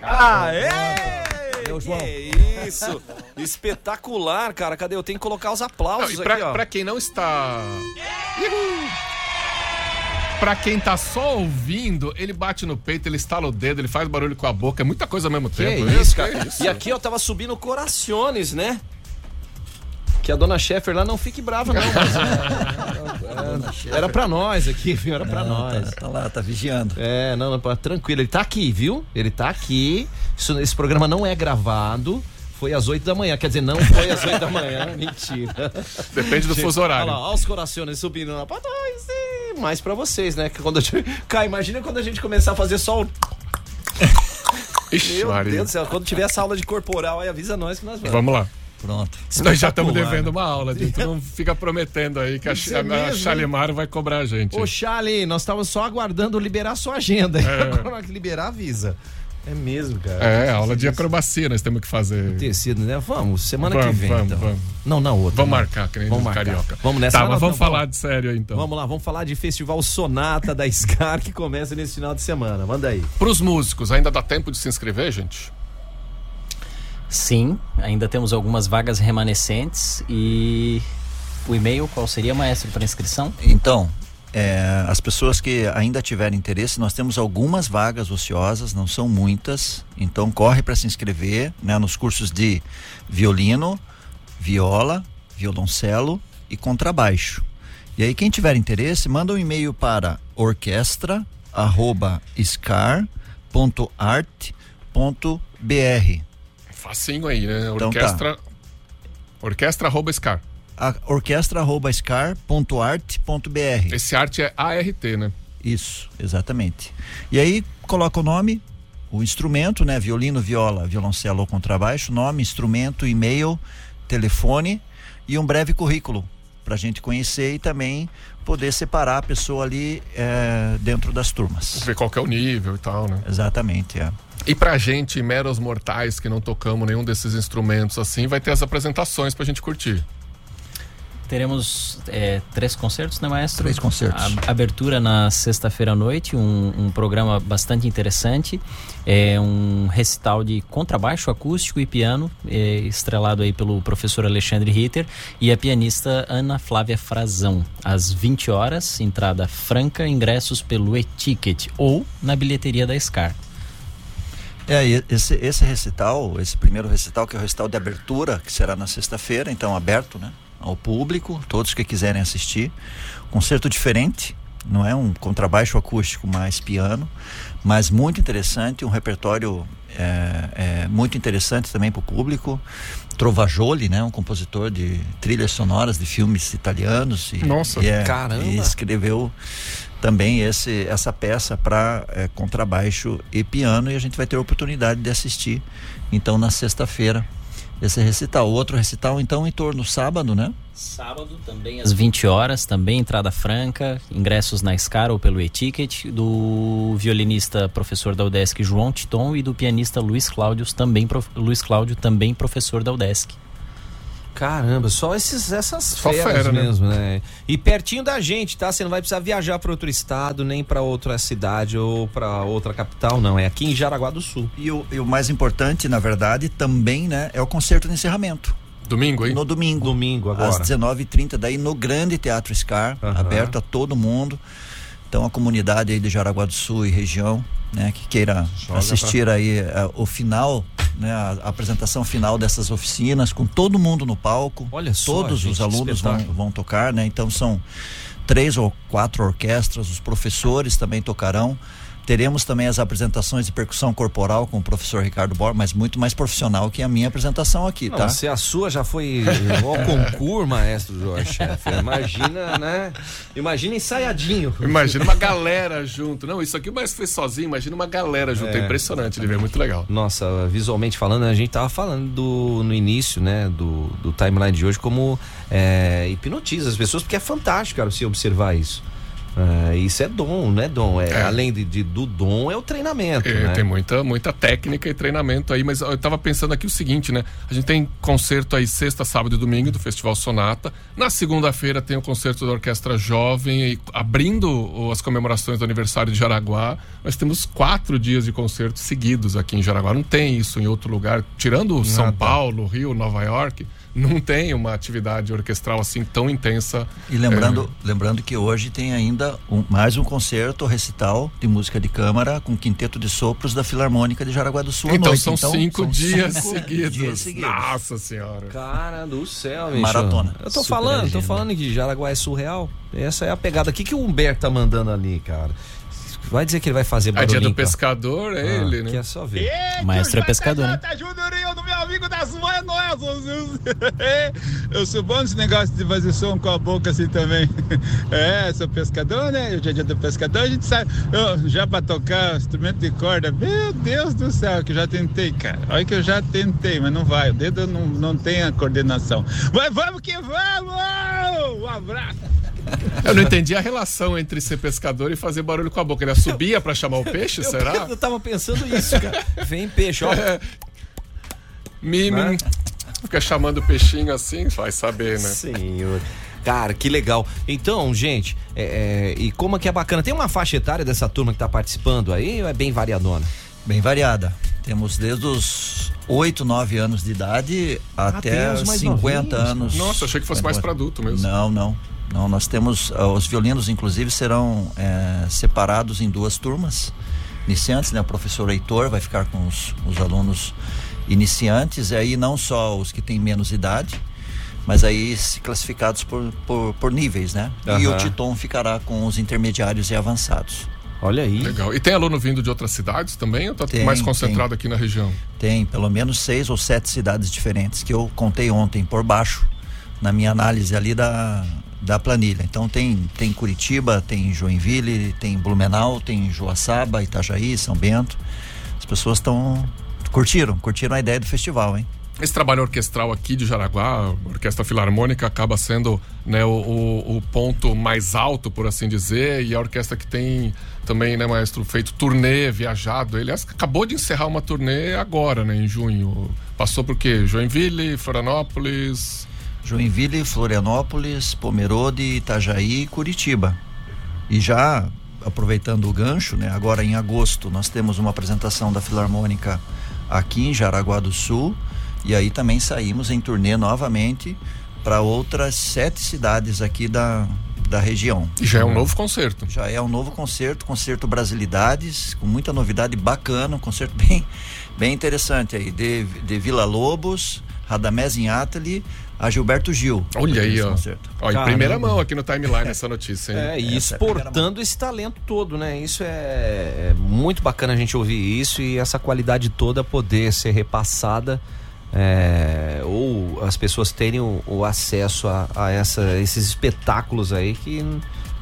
Aê! Meu João. Que isso! Espetacular, cara. Cadê? Eu tenho que colocar os aplausos não, e pra, aqui, ó. Pra quem não está... Uhul. Pra quem tá só ouvindo, ele bate no peito, ele estala o dedo, ele faz barulho com a boca, é muita coisa ao mesmo tempo. Que isso, cara. Que isso? E aqui, ó, tava subindo corações, né? Que a dona Scheffer lá não fique brava, não. Mas, é, é, era pra nós aqui, viu? Era pra não, nós. Tá, tá lá, tá vigiando. É, não, não, tranquilo. Ele tá aqui, viu? Ele tá aqui. Isso, esse programa não é gravado. Foi às oito da manhã, quer dizer, não foi às oito da manhã, mentira. Depende do fuso horário. Olha lá, olha os corações subindo lá pra nós e mais pra vocês, né? Que quando eu... Cara, imagina quando a gente começar a fazer só o... Ixi, meu Maria. Deus do céu, quando tiver essa aula de corporal, aí avisa nós que nós vamos. Vamos lá. Pronto. Nós já estamos devendo uma aula, tu não fica prometendo aí que a, a, a Chalimar vai cobrar a gente. Ô, Chale, nós estávamos só aguardando liberar a sua agenda. É. Liberar, avisa. É mesmo, cara. É, aula de acrobacia nós temos que fazer. O tecido, né? Vamos, semana vamos, que vem. Vamos, então. vamos. Não, na outra. Vamos né? marcar, que nem vamos marcar. Carioca. Vamos nessa. Tá, mas vamos não, falar vamos. de sério então. Vamos lá, vamos falar de Festival Sonata da SCAR que começa nesse final de semana. Manda aí. Pros músicos, ainda dá tempo de se inscrever, gente? Sim, ainda temos algumas vagas remanescentes e o e-mail, qual seria, maestro, para inscrição? Então... É, as pessoas que ainda tiverem interesse, nós temos algumas vagas ociosas, não são muitas, então corre para se inscrever, né, nos cursos de violino, viola, violoncelo e contrabaixo. E aí quem tiver interesse, manda um e-mail para orquestra arroba scar ponto art ponto br. Facinho aí, né? Então, orquestra tá. orquestra arroba scar. orquestra arroba scar ponto art ponto br. Esse arte é A R T, né? Isso, exatamente. E aí coloca o nome, o instrumento, né? Violino, viola, violoncelo ou contrabaixo, nome, instrumento, e-mail, telefone e um breve currículo pra gente conhecer e também poder separar a pessoa ali é, dentro das turmas. Ver qual que é o nível e tal, né? Exatamente, é. E pra gente, meros mortais que não tocamos nenhum desses instrumentos assim, vai ter as apresentações pra gente curtir. Teremos é, três concertos, né, maestro? Três concertos. A, abertura na sexta-feira à noite, um, um programa bastante interessante, é um recital de contrabaixo, acústico e piano, é, estrelado aí pelo professor Alexandre Ritter e a pianista Ana Flávia Frazão. Às vinte horas, entrada franca, ingressos pelo e-ticket ou na bilheteria da SCAR. É, esse, esse recital, esse primeiro recital, que é o recital de abertura, que será na sexta-feira, então aberto, né? Ao público, todos que quiserem assistir. Concerto diferente, não é um contrabaixo acústico, mais piano, mas muito interessante, um repertório é, é, muito interessante também para o público. Trovajoli, né, um compositor de trilhas sonoras de filmes italianos e, Nossa, e, é, caramba. e escreveu também esse, essa peça para é, contrabaixo e piano, e a gente vai ter a oportunidade de assistir então na sexta-feira esse recital. Outro recital então em torno sábado, né? Sábado também às vinte horas, também entrada franca, ingressos na SCAR ou pelo e-ticket, do violinista professor da UDESC João Titon e do pianista Luiz Cláudio, também, prof... Luiz Cláudio, também professor da UDESC. Caramba, só esses, essas feras fera, mesmo, né? né? E pertinho da gente, tá? Você não vai precisar viajar para outro estado, nem para outra cidade ou para outra capital, não. É aqui em Jaraguá do Sul. E o, e o mais importante, na verdade, também, né? É o concerto de encerramento. Domingo, hein? No domingo. Domingo, agora. Às dezenove e trinta, daí no grande Teatro SCAR, uhum. aberto a todo mundo. Então, a comunidade aí de Jaraguá do Sul e região, né? Que queira Joga assistir pra... aí a, o final... Né, a, a apresentação final dessas oficinas, com todo mundo no palco. Olha só, todos gente, os alunos vão, vão tocar, né? Então são três ou quatro orquestras, os professores também tocarão. Teremos também as apresentações de percussão corporal com o professor Ricardo Borba, mas muito mais profissional que a minha apresentação aqui, não, tá? Se a sua já foi ao concurso, maestro Jorge Scheffer, imagina, né? Imagina ensaiadinho. Imagina uma galera junto. Não, isso aqui o maestro fez sozinho, imagina uma galera junto. É, é impressionante, ele veio muito legal. Nossa, visualmente falando, a gente tava falando do, no início, né, do, do timeline de hoje, como é, hipnotiza as pessoas, porque é fantástico, cara, você observar isso. Ah, isso é dom, né, dom? É, é. Além de, de, do dom, é o treinamento, é, né? Tem muita, muita técnica e treinamento aí, mas eu tava pensando aqui o seguinte, né? A gente tem concerto aí sexta, sábado e domingo do Festival Sonata. Na segunda-feira tem o concerto da Orquestra Jovem, e, abrindo as comemorações do aniversário de Jaraguá. Nós temos quatro dias de concertos seguidos aqui em Jaraguá. Não tem isso em outro lugar, tirando Nada. São Paulo, Rio, Nova York... Não tem uma atividade orquestral assim tão intensa. E lembrando, é... lembrando que hoje tem ainda um, mais um concerto recital de música de câmara com quinteto de sopros da Filarmônica de Jaraguá do Sul. Então, à noite. São, então cinco são dias cinco seguidos. dias seguidos. Nossa senhora. Cara do céu, bicho. Maratona. Eu tô Super falando, agenda. tô falando que Jaraguá é surreal. Essa é a pegada. O que, que o Humberto tá mandando ali, cara? Vai dizer que ele vai fazer barulhinho. A dia do pescador é ah, ele, né? Que é só ver. Eita, maestro é pescador, né? Juninho do meu amigo das mães nossas. Eu sou bom nesse negócio de fazer som com a boca assim também. É, sou pescador, né? O dia do pescador, a gente sabe. Eu, já pra tocar instrumento de corda, meu Deus do céu, que eu já tentei, cara. Olha que eu já tentei, mas não vai. O dedo não, não tem a coordenação. Mas vamos que vamos! Um abraço. Eu não entendi a relação entre ser pescador e fazer barulho com a boca. Ele assobia pra chamar o peixe, eu, será? Eu tava pensando isso, cara. Vem peixe, ó. É. Mimim. Fica chamando o peixinho assim, vai saber, né? Senhor. Cara, que legal. Então, gente, é, é, e como é que é bacana? Tem uma faixa etária dessa turma que tá participando aí ou é bem variadona? Bem variada. Temos desde os oito, nove anos de idade ah, até os cinquenta novinhos. Anos. Nossa, achei que fosse mais pra adulto mesmo. Não, não. Não, nós temos, uh, os violinos inclusive serão é, separados em duas turmas iniciantes, né? O professor Heitor vai ficar com os, os alunos iniciantes, e aí não só os que têm menos idade, mas aí se classificados por, por, por níveis, né? Uhum. E o Titon ficará com os intermediários e avançados. Olha aí. Legal. E tem aluno vindo de outras cidades também ou tá tem, mais concentrado tem. aqui na região? Tem, pelo menos seis ou sete cidades diferentes que eu contei ontem por baixo na minha análise ali da... da planilha. Então tem, tem Curitiba, tem Joinville, tem Blumenau, tem Joaçaba, Itajaí, São Bento. As pessoas estão curtiram, curtiram a ideia do festival, hein? Esse trabalho orquestral aqui de Jaraguá, a Orquestra Filarmônica acaba sendo, né, o, o, o ponto mais alto, por assim dizer, e a orquestra que tem também, né, maestro, feito turnê, viajado. Ele acabou de encerrar uma turnê agora, né, em junho. Passou por quê? Joinville, Florianópolis... Joinville, Florianópolis, Pomerode, Itajaí e Curitiba. E já aproveitando o gancho, né, agora em agosto nós temos uma apresentação da Filarmônica aqui em Jaraguá do Sul, e aí também saímos em turnê novamente para outras sete cidades aqui da, da região. E já é um novo concerto. Já é um novo concerto, concerto Brasilidades, com muita novidade bacana, um concerto bem, bem interessante aí, de, de Vila Lobos, Radamés Inátali, a Gilberto Gil. Olha aí, ó. ó. Em primeira mão aqui no timeline essa notícia, hein? É, e exportando é esse talento todo, né? Isso é, é muito bacana a gente ouvir isso e essa qualidade toda poder ser repassada é, ou as pessoas terem o, o acesso a, a essa, esses espetáculos aí que...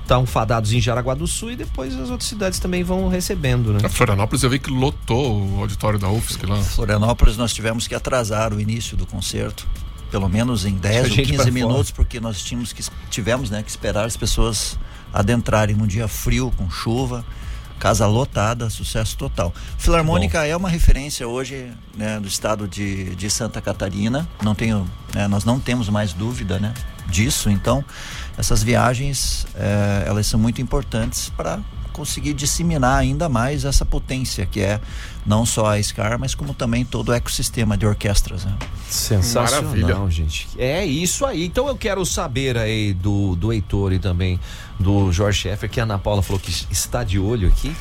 estão fadados em Jaraguá do Sul e depois as outras cidades também vão recebendo, né? A Florianópolis eu vi que lotou o auditório da U F S C lá. Florianópolis nós tivemos que atrasar o início do concerto, pelo menos em dez ou quinze minutos, porque nós tínhamos que, tivemos né, que esperar as pessoas adentrarem num dia frio, com chuva, casa lotada, sucesso total. Filarmônica é uma referência hoje, né, do estado de, de Santa Catarina, não tenho, né, nós não temos mais dúvida, né, disso, então essas viagens eh, elas são muito importantes para conseguir disseminar ainda mais essa potência que é não só a SCAR, mas como também todo o ecossistema de orquestras, né? Sensacional. Maravilha. Gente, é isso aí. Então eu quero saber aí do, do Heitor e também do Jorge Scheffer, que a Ana Paula falou que está de olho aqui.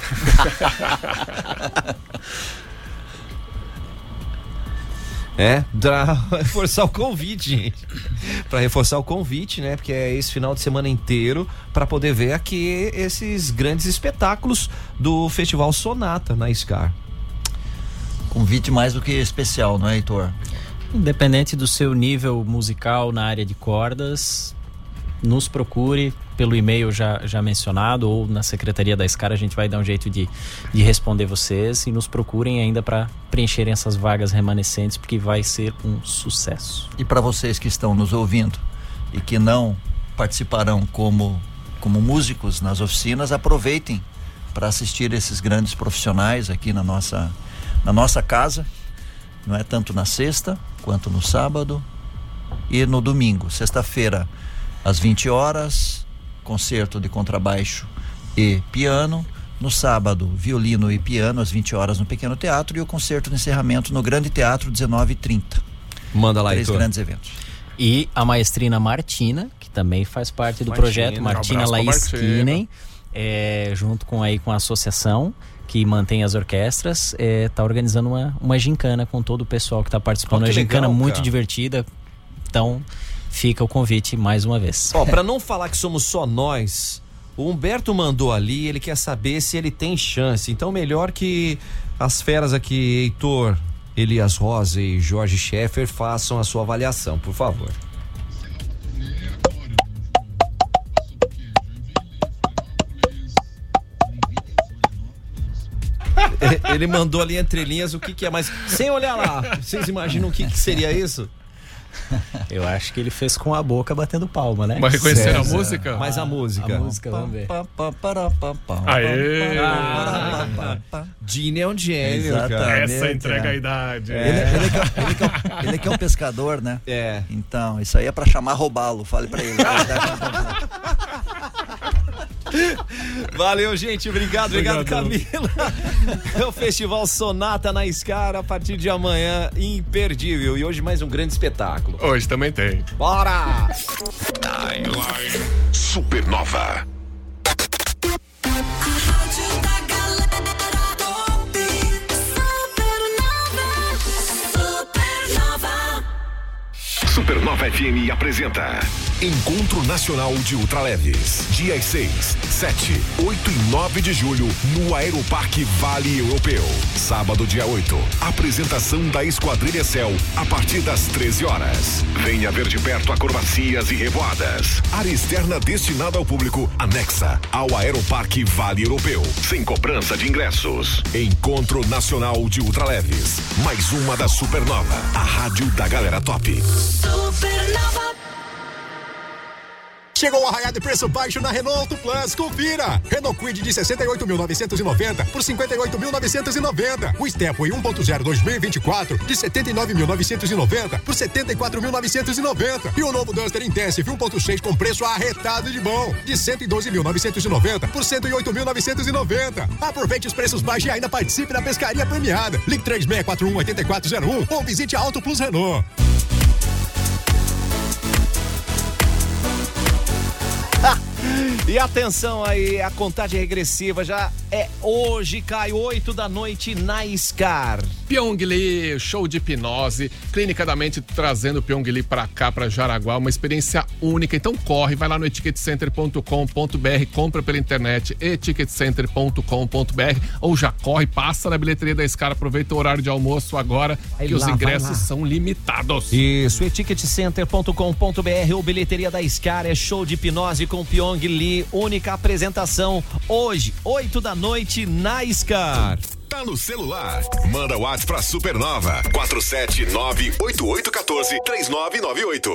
É, pra reforçar o convite, gente. Pra reforçar o convite, né? Porque é esse final de semana inteiro pra poder ver aqui esses grandes espetáculos do Festival Sonata na SCAR. Convite mais do que especial, não é, Heitor? Independente do seu nível musical na área de cordas, nos procure pelo e-mail já, já mencionado ou na Secretaria da SCAR, a gente vai dar um jeito de, de responder vocês, e nos procurem ainda para preencherem essas vagas remanescentes, porque vai ser um sucesso. E para vocês que estão nos ouvindo e que não participarão como, como músicos nas oficinas, aproveitem para assistir esses grandes profissionais aqui na nossa, na nossa casa, não é, tanto na sexta quanto no sábado e no domingo. Sexta-feira às vinte horas, concerto de contrabaixo e piano. No sábado, violino e piano às vinte horas no Pequeno Teatro, e o concerto de encerramento no Grande Teatro, dezenove e trinta. Manda lá, Heitor. Três grandes eventos. E a maestrina Martina, que também faz parte do Martina, projeto, Martina um Laís Kinen, é, junto com, aí, com a associação que mantém as orquestras, está é, organizando uma, uma gincana com todo o pessoal que está participando. Uma gincana legal, muito cara. divertida. Então... fica o convite mais uma vez. Ó, pra não falar que somos só nós, o Humberto mandou ali, ele quer saber se ele tem chance. Então, melhor que as feras aqui, Heitor Elias Rosa e Jorge Scheffer, façam a sua avaliação, por favor. Ele mandou ali entre linhas o que que é, mas sem olhar lá, vocês imaginam o que que seria isso? Eu acho que ele fez com a boca batendo palma, né? Mas reconheceram a música? Mas a música. A música, vamos ver. Aê! Gene é um gênio, cara. Essa entrega a idade. Ele que é um pescador, né? É. Então, isso aí é pra chamar roubá-lo. Fale pra ele. Valeu, gente, obrigado, obrigado, obrigado Camila. É o Festival Sonata na SCAR a partir de amanhã, imperdível. E hoje mais um grande espetáculo. Hoje também tem. Bora! Timeline Supernova. Supernova F M apresenta Encontro Nacional de Ultraleves, dias seis, sete, oito e nove de julho, no Aeroparque Vale Europeu. Sábado, dia oito, apresentação da Esquadrilha Céu, a partir das treze horas. Venha ver de perto acrobacias e revoadas. Área externa destinada ao público, anexa ao Aeroparque Vale Europeu, sem cobrança de ingressos. Encontro Nacional de Ultraleves, mais uma da Supernova, a rádio da galera top. Supernova. Chegou o arraial de preço baixo na Renault Auto Plus, confira! Renault Kwid de sessenta e oito mil novecentos e noventa por cinquenta e oito mil novecentos e noventa. O Stepway um ponto zero dois mil e vinte e quatro de setenta e nove mil novecentos e noventa por setenta e quatro mil novecentos e noventa. E o novo Duster Intensive um ponto seis com preço arretado de bom, de cento e doze mil novecentos e noventa por cento e oito mil novecentos e noventa. Aproveite os preços baixos e ainda participe da pescaria premiada. Ligue três seis quatro um, oito quatro zero um ou visite a Auto Plus Renault. E atenção aí, a contagem regressiva já é hoje, cai oito da noite na SCAR. Pyong Lee, show de hipnose, Clínica da Mente trazendo o Pyong Lee pra cá, pra Jaraguá, uma experiência única. Então corre, vai lá no etiquette center ponto com ponto b r, compra pela internet, etiquette center ponto com ponto b r, ou já corre, passa na bilheteria da SCAR, aproveita o horário de almoço agora, vai que lá, os ingressos são limitados. Isso, etiquette center ponto com ponto b r ou bilheteria da SCAR, é show de hipnose com Pyong Lee. Única apresentação hoje, oito da noite, na SCAR. Tá no celular? Manda o WhatsApp pra Supernova quatro sete nove, oito oito um quatro, três nove nove oito.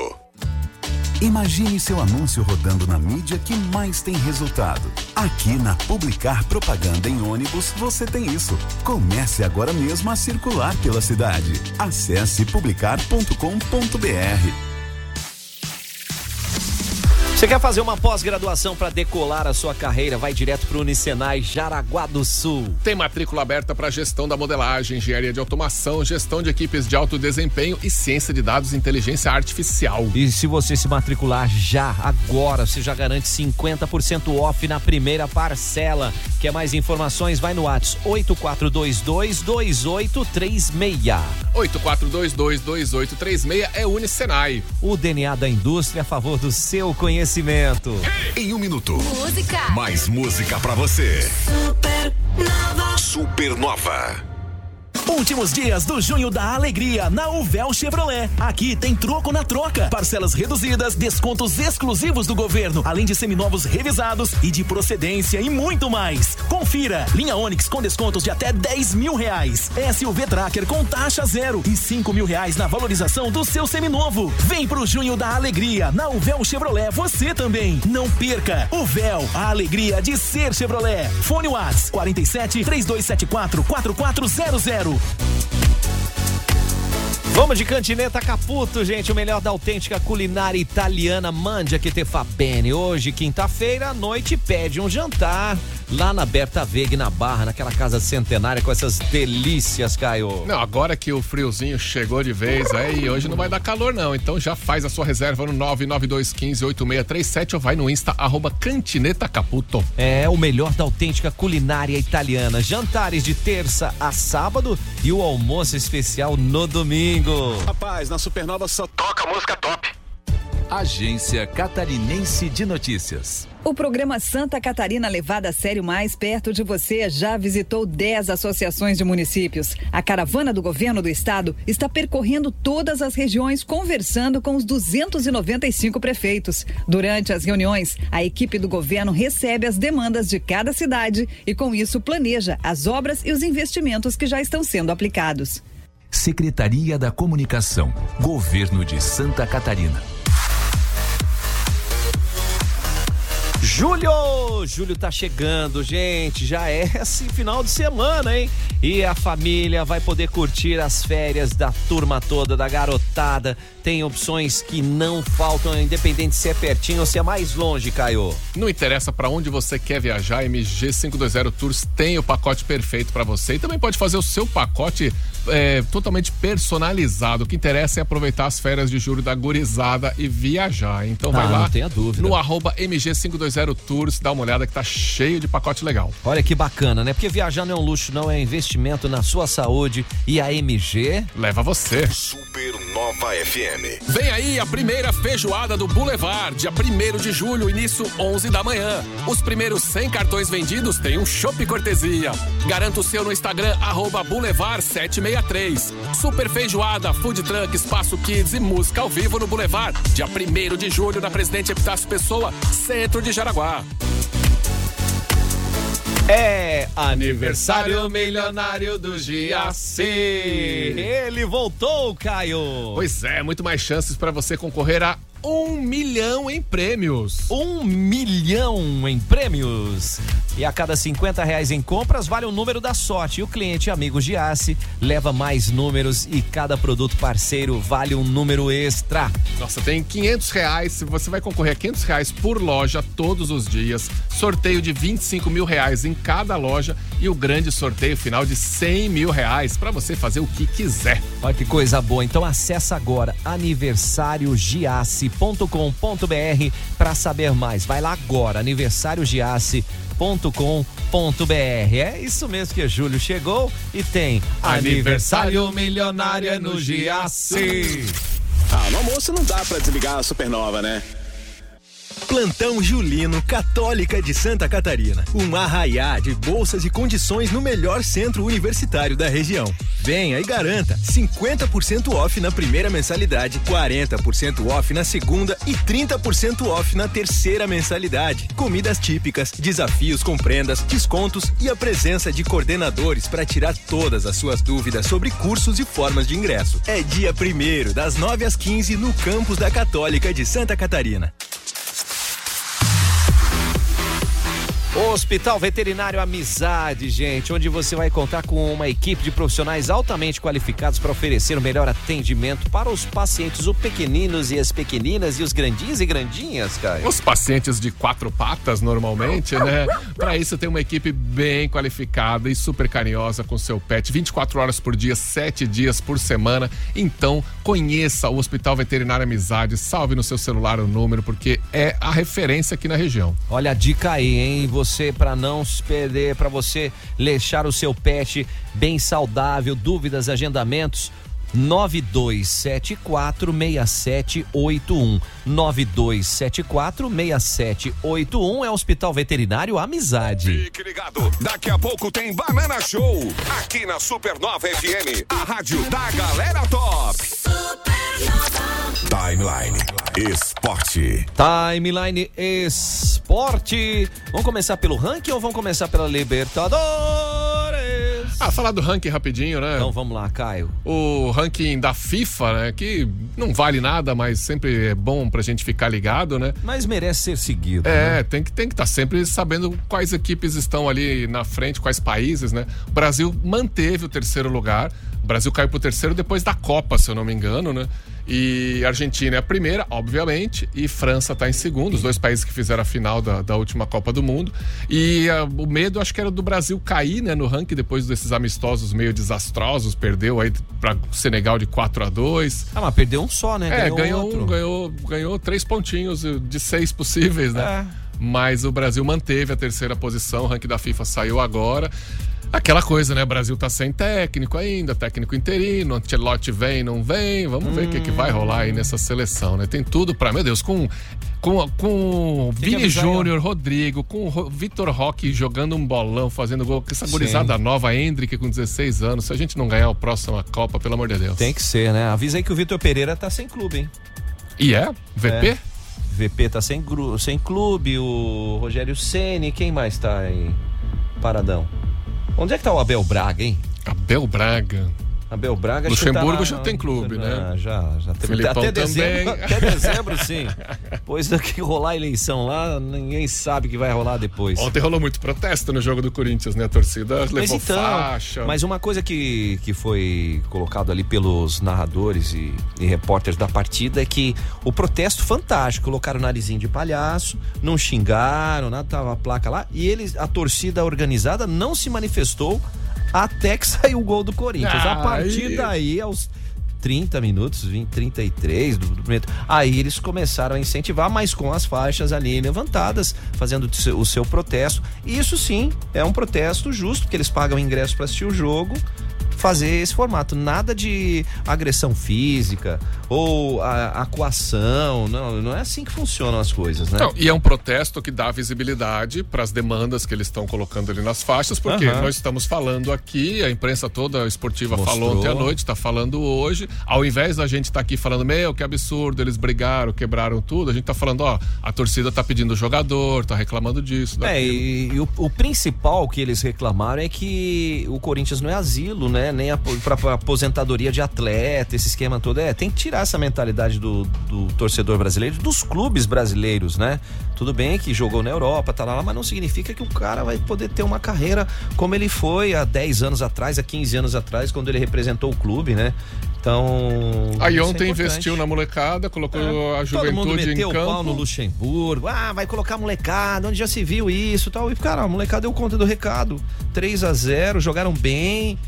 Imagine seu anúncio rodando na mídia que mais tem resultado. Aqui na Publicar Propaganda em Ônibus você tem isso. Comece agora mesmo a circular pela cidade. Acesse publicar ponto com ponto b r. Você quer fazer uma pós-graduação para decolar a sua carreira? Vai direto para o Unicenai Jaraguá do Sul. Tem matrícula aberta para gestão da modelagem, engenharia de automação, gestão de equipes de alto desempenho e ciência de dados e inteligência artificial. E se você se matricular já, agora, você já garante cinquenta por cento off na primeira parcela. Quer mais informações? Vai no WhatsApp oito quatro dois dois, dois oito três seis. oito quatro dois dois, dois oito três seis é Unicenai. O D N A da indústria a favor do seu conhecimento. Em um minuto. Música. Mais música pra você. Supernova. Supernova. Últimos dias do Junho da Alegria na Uvel Chevrolet. Aqui tem troco na troca, parcelas reduzidas, descontos exclusivos do governo, além de seminovos revisados e de procedência e muito mais. Confira, linha Onix com descontos de até dez mil reais, S U V Tracker com taxa zero e cinco mil reais na valorização do seu seminovo. Vem pro Junho da Alegria na Uvel Chevrolet você também. Não perca, Uvel, a alegria de ser Chevrolet. Fone Whats quarenta e sete, trinta e dois setenta e quatro, quarenta e quatro zero zero. Vamos de Cantineta Caputo, gente, o melhor da autêntica culinária italiana. Mande aqui te fa bene. Hoje, quinta-feira à noite, pede um jantar lá na Berta Veg, na Barra, naquela casa centenária com essas delícias, Caio. Não, agora que o friozinho chegou de vez, aí hoje não vai dar calor não, então já faz a sua reserva no nove nove dois um cinco oito seis três sete ou vai no Insta, arroba Cantineta Caputo. É, o melhor da autêntica culinária italiana, jantares de terça a sábado e o almoço especial no domingo. Rapaz, na Supernova só toca música top. Agência Catarinense de Notícias. O programa Santa Catarina Levada a Sério Mais Perto de Você já visitou dez associações de municípios. A caravana do governo do estado está percorrendo todas as regiões, conversando com os duzentos e noventa e cinco prefeitos. Durante as reuniões, a equipe do governo recebe as demandas de cada cidade e, com isso, planeja as obras e os investimentos que já estão sendo aplicados. Secretaria da Comunicação, Governo de Santa Catarina. Julho! Julho tá chegando, gente. Já é esse final de semana, hein? E a família vai poder curtir as férias da turma toda, da garotada. Tem opções que não faltam, independente se é pertinho ou se é mais longe, Caio. Não interessa pra onde você quer viajar, M G quinhentos e vinte Tours tem o pacote perfeito pra você. E também pode fazer o seu pacote é, totalmente personalizado. O que interessa é aproveitar as férias de julho da gurizada e viajar. Então ah, vai lá não tenha dúvida. No arroba M G quinhentos e vinte Tours, dá uma olhada que tá cheio de pacote legal. Olha que bacana, né? Porque viajar não é um luxo, não, é um investimento na sua saúde e a M G leva você. Supernova F M. Vem aí a primeira feijoada do Boulevard, dia primeiro de julho, início onze da manhã. Os primeiros cem cartões vendidos têm um chopp cortesia. Garanta o seu no Instagram, arroba Boulevard sete seis três. Super feijoada, food truck, espaço kids e música ao vivo no Boulevard, dia primeiro de julho, na Presidente Epitácio Pessoa, centro de Jaraguá. É aniversário milionário do Giassi. Ele voltou, Caio. Pois é, muito mais chances para você concorrer a um milhão em prêmios. Um milhão em prêmios. E a cada cinquenta reais em compras vale o número da sorte. E o cliente amigo Giassi leva mais números e cada produto parceiro vale um número extra. Nossa, tem quinhentos reais. Você vai concorrer a quinhentos reais por loja todos os dias. Sorteio de vinte e cinco mil reais em cada loja e o grande sorteio final de cem mil reais para você fazer o que quiser. Olha que coisa boa. Então acessa agora aniversário giassi ponto com ponto b r para saber mais. Vai lá agora, aniversário giassi ponto com ponto b r. É isso mesmo que é julho chegou e tem aniversário, aniversário milionário é no Giassi. Ah, no almoço não dá para desligar a Supernova, né? Plantão Julino Católica de Santa Catarina. Um arraiá de bolsas e condições no melhor centro universitário da região. Venha e garanta cinquenta por cento off na primeira mensalidade, quarenta por cento off na segunda e trinta por cento off na terceira mensalidade. Comidas típicas, desafios com prendas, descontos e a presença de coordenadores para tirar todas as suas dúvidas sobre cursos e formas de ingresso. É dia primeiro, das nove às quinze, no campus da Católica de Santa Catarina. Hospital Veterinário Amizade, gente, onde você vai contar com uma equipe de profissionais altamente qualificados para oferecer o melhor atendimento para os pacientes, os pequeninos e as pequeninas e os grandinhos e grandinhas, Caio. Os pacientes de quatro patas, normalmente, né? Para isso, tem uma equipe bem qualificada e super carinhosa com seu pet, vinte e quatro horas por dia, sete dias por semana. Então, conheça o Hospital Veterinário Amizade, salve no seu celular o número, porque é a referência aqui na região. Olha a dica aí, hein? Você, para não se perder, para você deixar o seu pet bem saudável, dúvidas, agendamentos, nove dois sete quatro, seis sete oito um. nove dois sete quatro, seis sete oito um é Hospital Veterinário Amizade. Fique ligado, daqui a pouco tem Banana Show aqui na Supernova F M, a rádio da galera top. Supernova. Timeline Esporte. Timeline Esporte. Vamos começar pelo ranking ou vamos começar pela Libertadores? Ah, falar do ranking rapidinho, né? Então vamos lá, Caio. O ranking da FIFA, né? Que não vale nada, mas sempre é bom pra gente ficar ligado, né? Mas merece ser seguido. É, né? tem que tem que estar tá sempre sabendo quais equipes estão ali na frente, quais países, né? O Brasil manteve o terceiro lugar. O Brasil caiu pro terceiro depois da Copa, se eu não me engano, né? E a Argentina é a primeira, obviamente, e França tá em segundo, os dois países que fizeram a final da, da última Copa do Mundo. E a, o medo, acho que era do Brasil cair, né, no ranking depois desses amistosos meio desastrosos, perdeu aí pra Senegal de quatro a dois. Ah, mas perdeu um só, né? É, ganhou ganhou, outro. Um, ganhou, ganhou três pontinhos de seis possíveis, né? É. Mas o Brasil manteve a terceira posição, o ranking da FIFA saiu agora. Aquela coisa, né? O Brasil tá sem técnico ainda, técnico interino, Ancelotti vem, não vem, vamos hum. ver o que, que vai rolar aí nessa seleção, né? Tem tudo pra, meu Deus, com com, com Vini Júnior, Rodrigo, com o Vitor Roque jogando um bolão, fazendo gol, essa gurizada nova, Hendrick com dezesseis anos, se a gente não ganhar a próxima Copa, pelo amor de Deus. Tem que ser, né? Avisa aí que o Vitor Pereira tá sem clube, hein? E é? V P? É. V P tá sem, gru... sem clube, o Rogério Ceni, quem mais tá aí? Paradão. Onde é que tá o Abel Braga, hein? Abel Braga. Abel Braga. Luxemburgo tá na... já tem clube, ah, né? Já, já tem. Filipão até dezembro, também. Até dezembro, sim. Depois que rolar a eleição lá, ninguém sabe o que vai rolar depois. Ontem rolou muito protesto no jogo do Corinthians, né? A torcida mas levou então, faixa. Mas uma coisa que, que foi colocado ali pelos narradores e, e repórteres da partida é que o protesto fantástico, colocaram o narizinho de palhaço, não xingaram, nada, tava a placa lá, e eles, a torcida organizada não se manifestou até que saiu o gol do Corinthians. Ah, a partir daí, aos trinta minutos, vinte, trinta e três do, do primeiro, aí eles começaram a incentivar, mas com as faixas ali levantadas, fazendo o seu, o seu protesto. Isso sim, é um protesto justo, porque eles pagam ingresso para assistir o jogo, fazer esse formato. Nada de agressão física ou a, acuação, não, não é assim que funcionam as coisas, né? Não, e é um protesto que dá visibilidade para as demandas que eles estão colocando ali nas faixas, porque uhum. nós estamos falando aqui, a imprensa toda esportiva Mostrou. falou ontem à noite, está falando hoje, ao invés da gente estar tá aqui falando, meu, que absurdo, eles brigaram, quebraram tudo, a gente está falando, ó, a torcida está pedindo o jogador, está reclamando disso, daquilo. É, e, e o, o principal que eles reclamaram é que o Corinthians não é asilo, né? Nem a, pra, pra aposentadoria de atleta, esse esquema todo, é, tem que tirar essa mentalidade do, do torcedor brasileiro, dos clubes brasileiros, né? Tudo bem que jogou na Europa, tá lá, mas não significa que o cara vai poder ter uma carreira como ele foi há dez anos atrás, há quinze anos atrás, quando ele representou o clube, né? Então... Aí ontem é investiu na molecada, colocou é, a juventude em campo. Todo mundo meteu o pau no Luxemburgo, ah, vai colocar a molecada, onde já se viu isso e tal, e cara, a molecada deu conta do recado, três a zero, jogaram bem.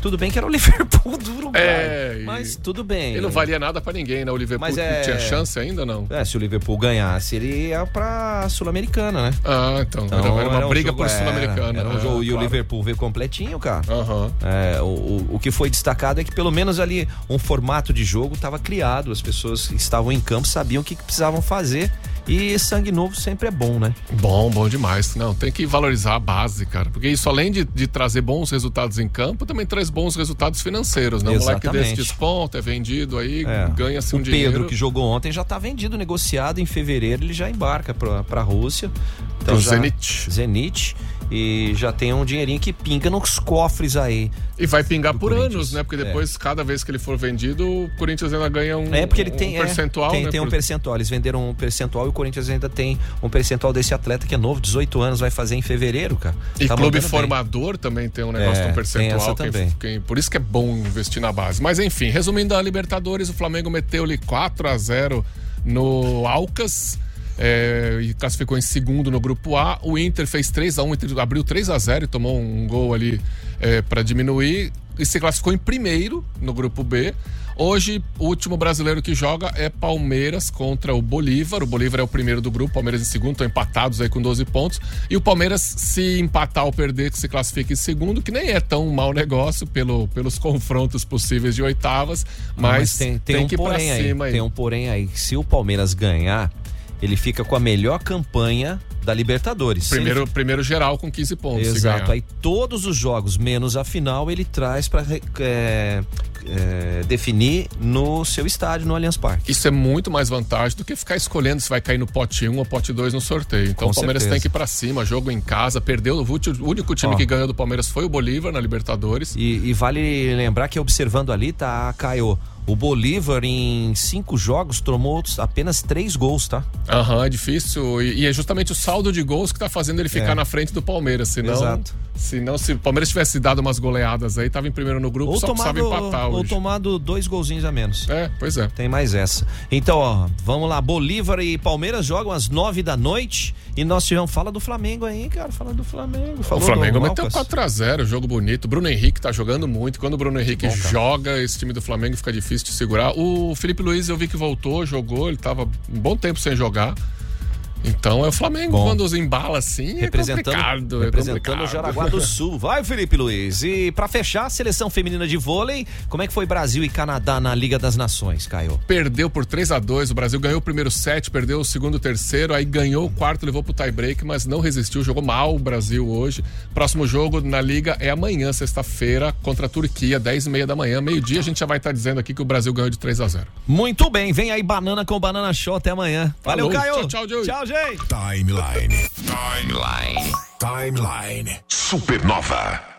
Tudo bem que era o Liverpool do Uruguai, é, mas tudo bem. Ele não valia nada pra ninguém, né? O Liverpool é, tinha chance ainda, não? É, se o Liverpool ganhasse, ele ia pra Sul-Americana, né? Ah, então. então era uma era briga um por Sul-Americana. Era, era um jogo, ah, e claro. O Liverpool veio completinho, cara. Uhum. É, o, o, o que foi destacado é que pelo menos ali um formato de jogo estava criado. As pessoas que estavam em campo sabiam o que, que precisavam fazer. E sangue novo sempre é bom, né? Bom, bom demais. Não, tem que valorizar a base, cara. Porque isso, além de, de trazer bons resultados em campo, também traz bons resultados financeiros, né? O moleque desse desponta, é vendido aí, é. ganha-se um dinheiro. O Pedro, que jogou ontem, já tá vendido, negociado. Em fevereiro, ele já embarca pra, pra Rússia. Então, o já... Zenit. Zenit. E já tem um dinheirinho que pinga nos cofres aí. E vai pingar por anos, né? Porque depois, é. cada vez que ele for vendido, o Corinthians ainda ganha um, é porque ele tem, um percentual. É, tem, né? tem um percentual. Eles venderam um percentual e o Corinthians ainda tem um percentual desse atleta que é novo, dezoito anos, vai fazer em fevereiro, cara. E tá clube formador bem. Também tem um negócio é, de um percentual. Quem, também. Quem, por isso que é bom investir na base. Mas enfim, resumindo a Libertadores, o Flamengo meteu-lhe quatro a zero no Alcas. É, e classificou em segundo no grupo A. O Inter fez três a um, abriu três a zero e tomou um gol ali é, para diminuir, e se classificou em primeiro no grupo B. Hoje, o último brasileiro que joga é Palmeiras contra o Bolívar. O Bolívar é o primeiro do grupo, Palmeiras em segundo, estão empatados aí com doze pontos. E o Palmeiras, se empatar ou perder, que se classifica em segundo, que nem é tão mau negócio pelo, pelos confrontos possíveis de oitavas, mas, ah, mas tem, tem, tem um que ir pra cima aí. aí. Tem um porém aí, se o Palmeiras ganhar, ele fica com a melhor campanha da Libertadores. Primeiro, ele... primeiro geral com quinze pontos. Exato, aí todos os jogos, menos a final, ele traz pra é, é, definir no seu estádio, no Allianz Parque. Isso é muito mais vantagem do que ficar escolhendo se vai cair no pote um ou pote dois no sorteio. Então com o Palmeiras certeza. Tem que ir pra cima, jogo em casa, perdeu, o único time Ó. que ganhou do Palmeiras foi o Bolívar na Libertadores. E, e vale lembrar que observando ali, tá, caiu. O Bolívar, em cinco jogos, tomou apenas três gols, tá? Aham, uhum, é difícil. E, e é justamente o saldo de gols que tá fazendo ele ficar é. na frente do Palmeiras. Senão, Exato. Senão, se o Palmeiras tivesse dado umas goleadas aí, tava em primeiro no grupo, ou só tomado, precisava empatar hoje. Ou tomado dois golzinhos a menos. É, pois é. Tem mais essa. Então, ó, vamos lá. Bolívar e Palmeiras jogam às nove da noite. E nós tivemos... Fala do Flamengo aí, cara. Fala do Flamengo. Falou o Flamengo meteu quatro a zero, jogo bonito. Bruno Henrique tá jogando muito. Quando o Bruno Henrique bom, joga, esse time do Flamengo fica difícil de segurar. O Felipe Luiz eu vi que voltou, jogou, ele tava um bom tempo sem jogar. Então é o Flamengo, bom, quando os embala assim, representando, é complicado. Representando é complicado. O Jaraguá do Sul. Vai, Felipe Luiz. E pra fechar, seleção feminina de vôlei, como é que foi Brasil e Canadá na Liga das Nações, Caio? Perdeu por três a dois, o Brasil ganhou o primeiro set, perdeu o segundo, o terceiro, aí ganhou o quarto, levou pro tie-break, mas não resistiu, jogou mal o Brasil hoje. Próximo jogo na Liga é amanhã, sexta-feira, contra a Turquia, dez e meia da manhã, meio-dia, a gente já vai estar tá dizendo aqui que o Brasil ganhou de três a zero. Muito bem, vem aí Banana com Banana Show, até amanhã. Valeu, Alô, Caio. Tchau, tchau, tchau, gente. Timeline. Timeline. Timeline. Supernova.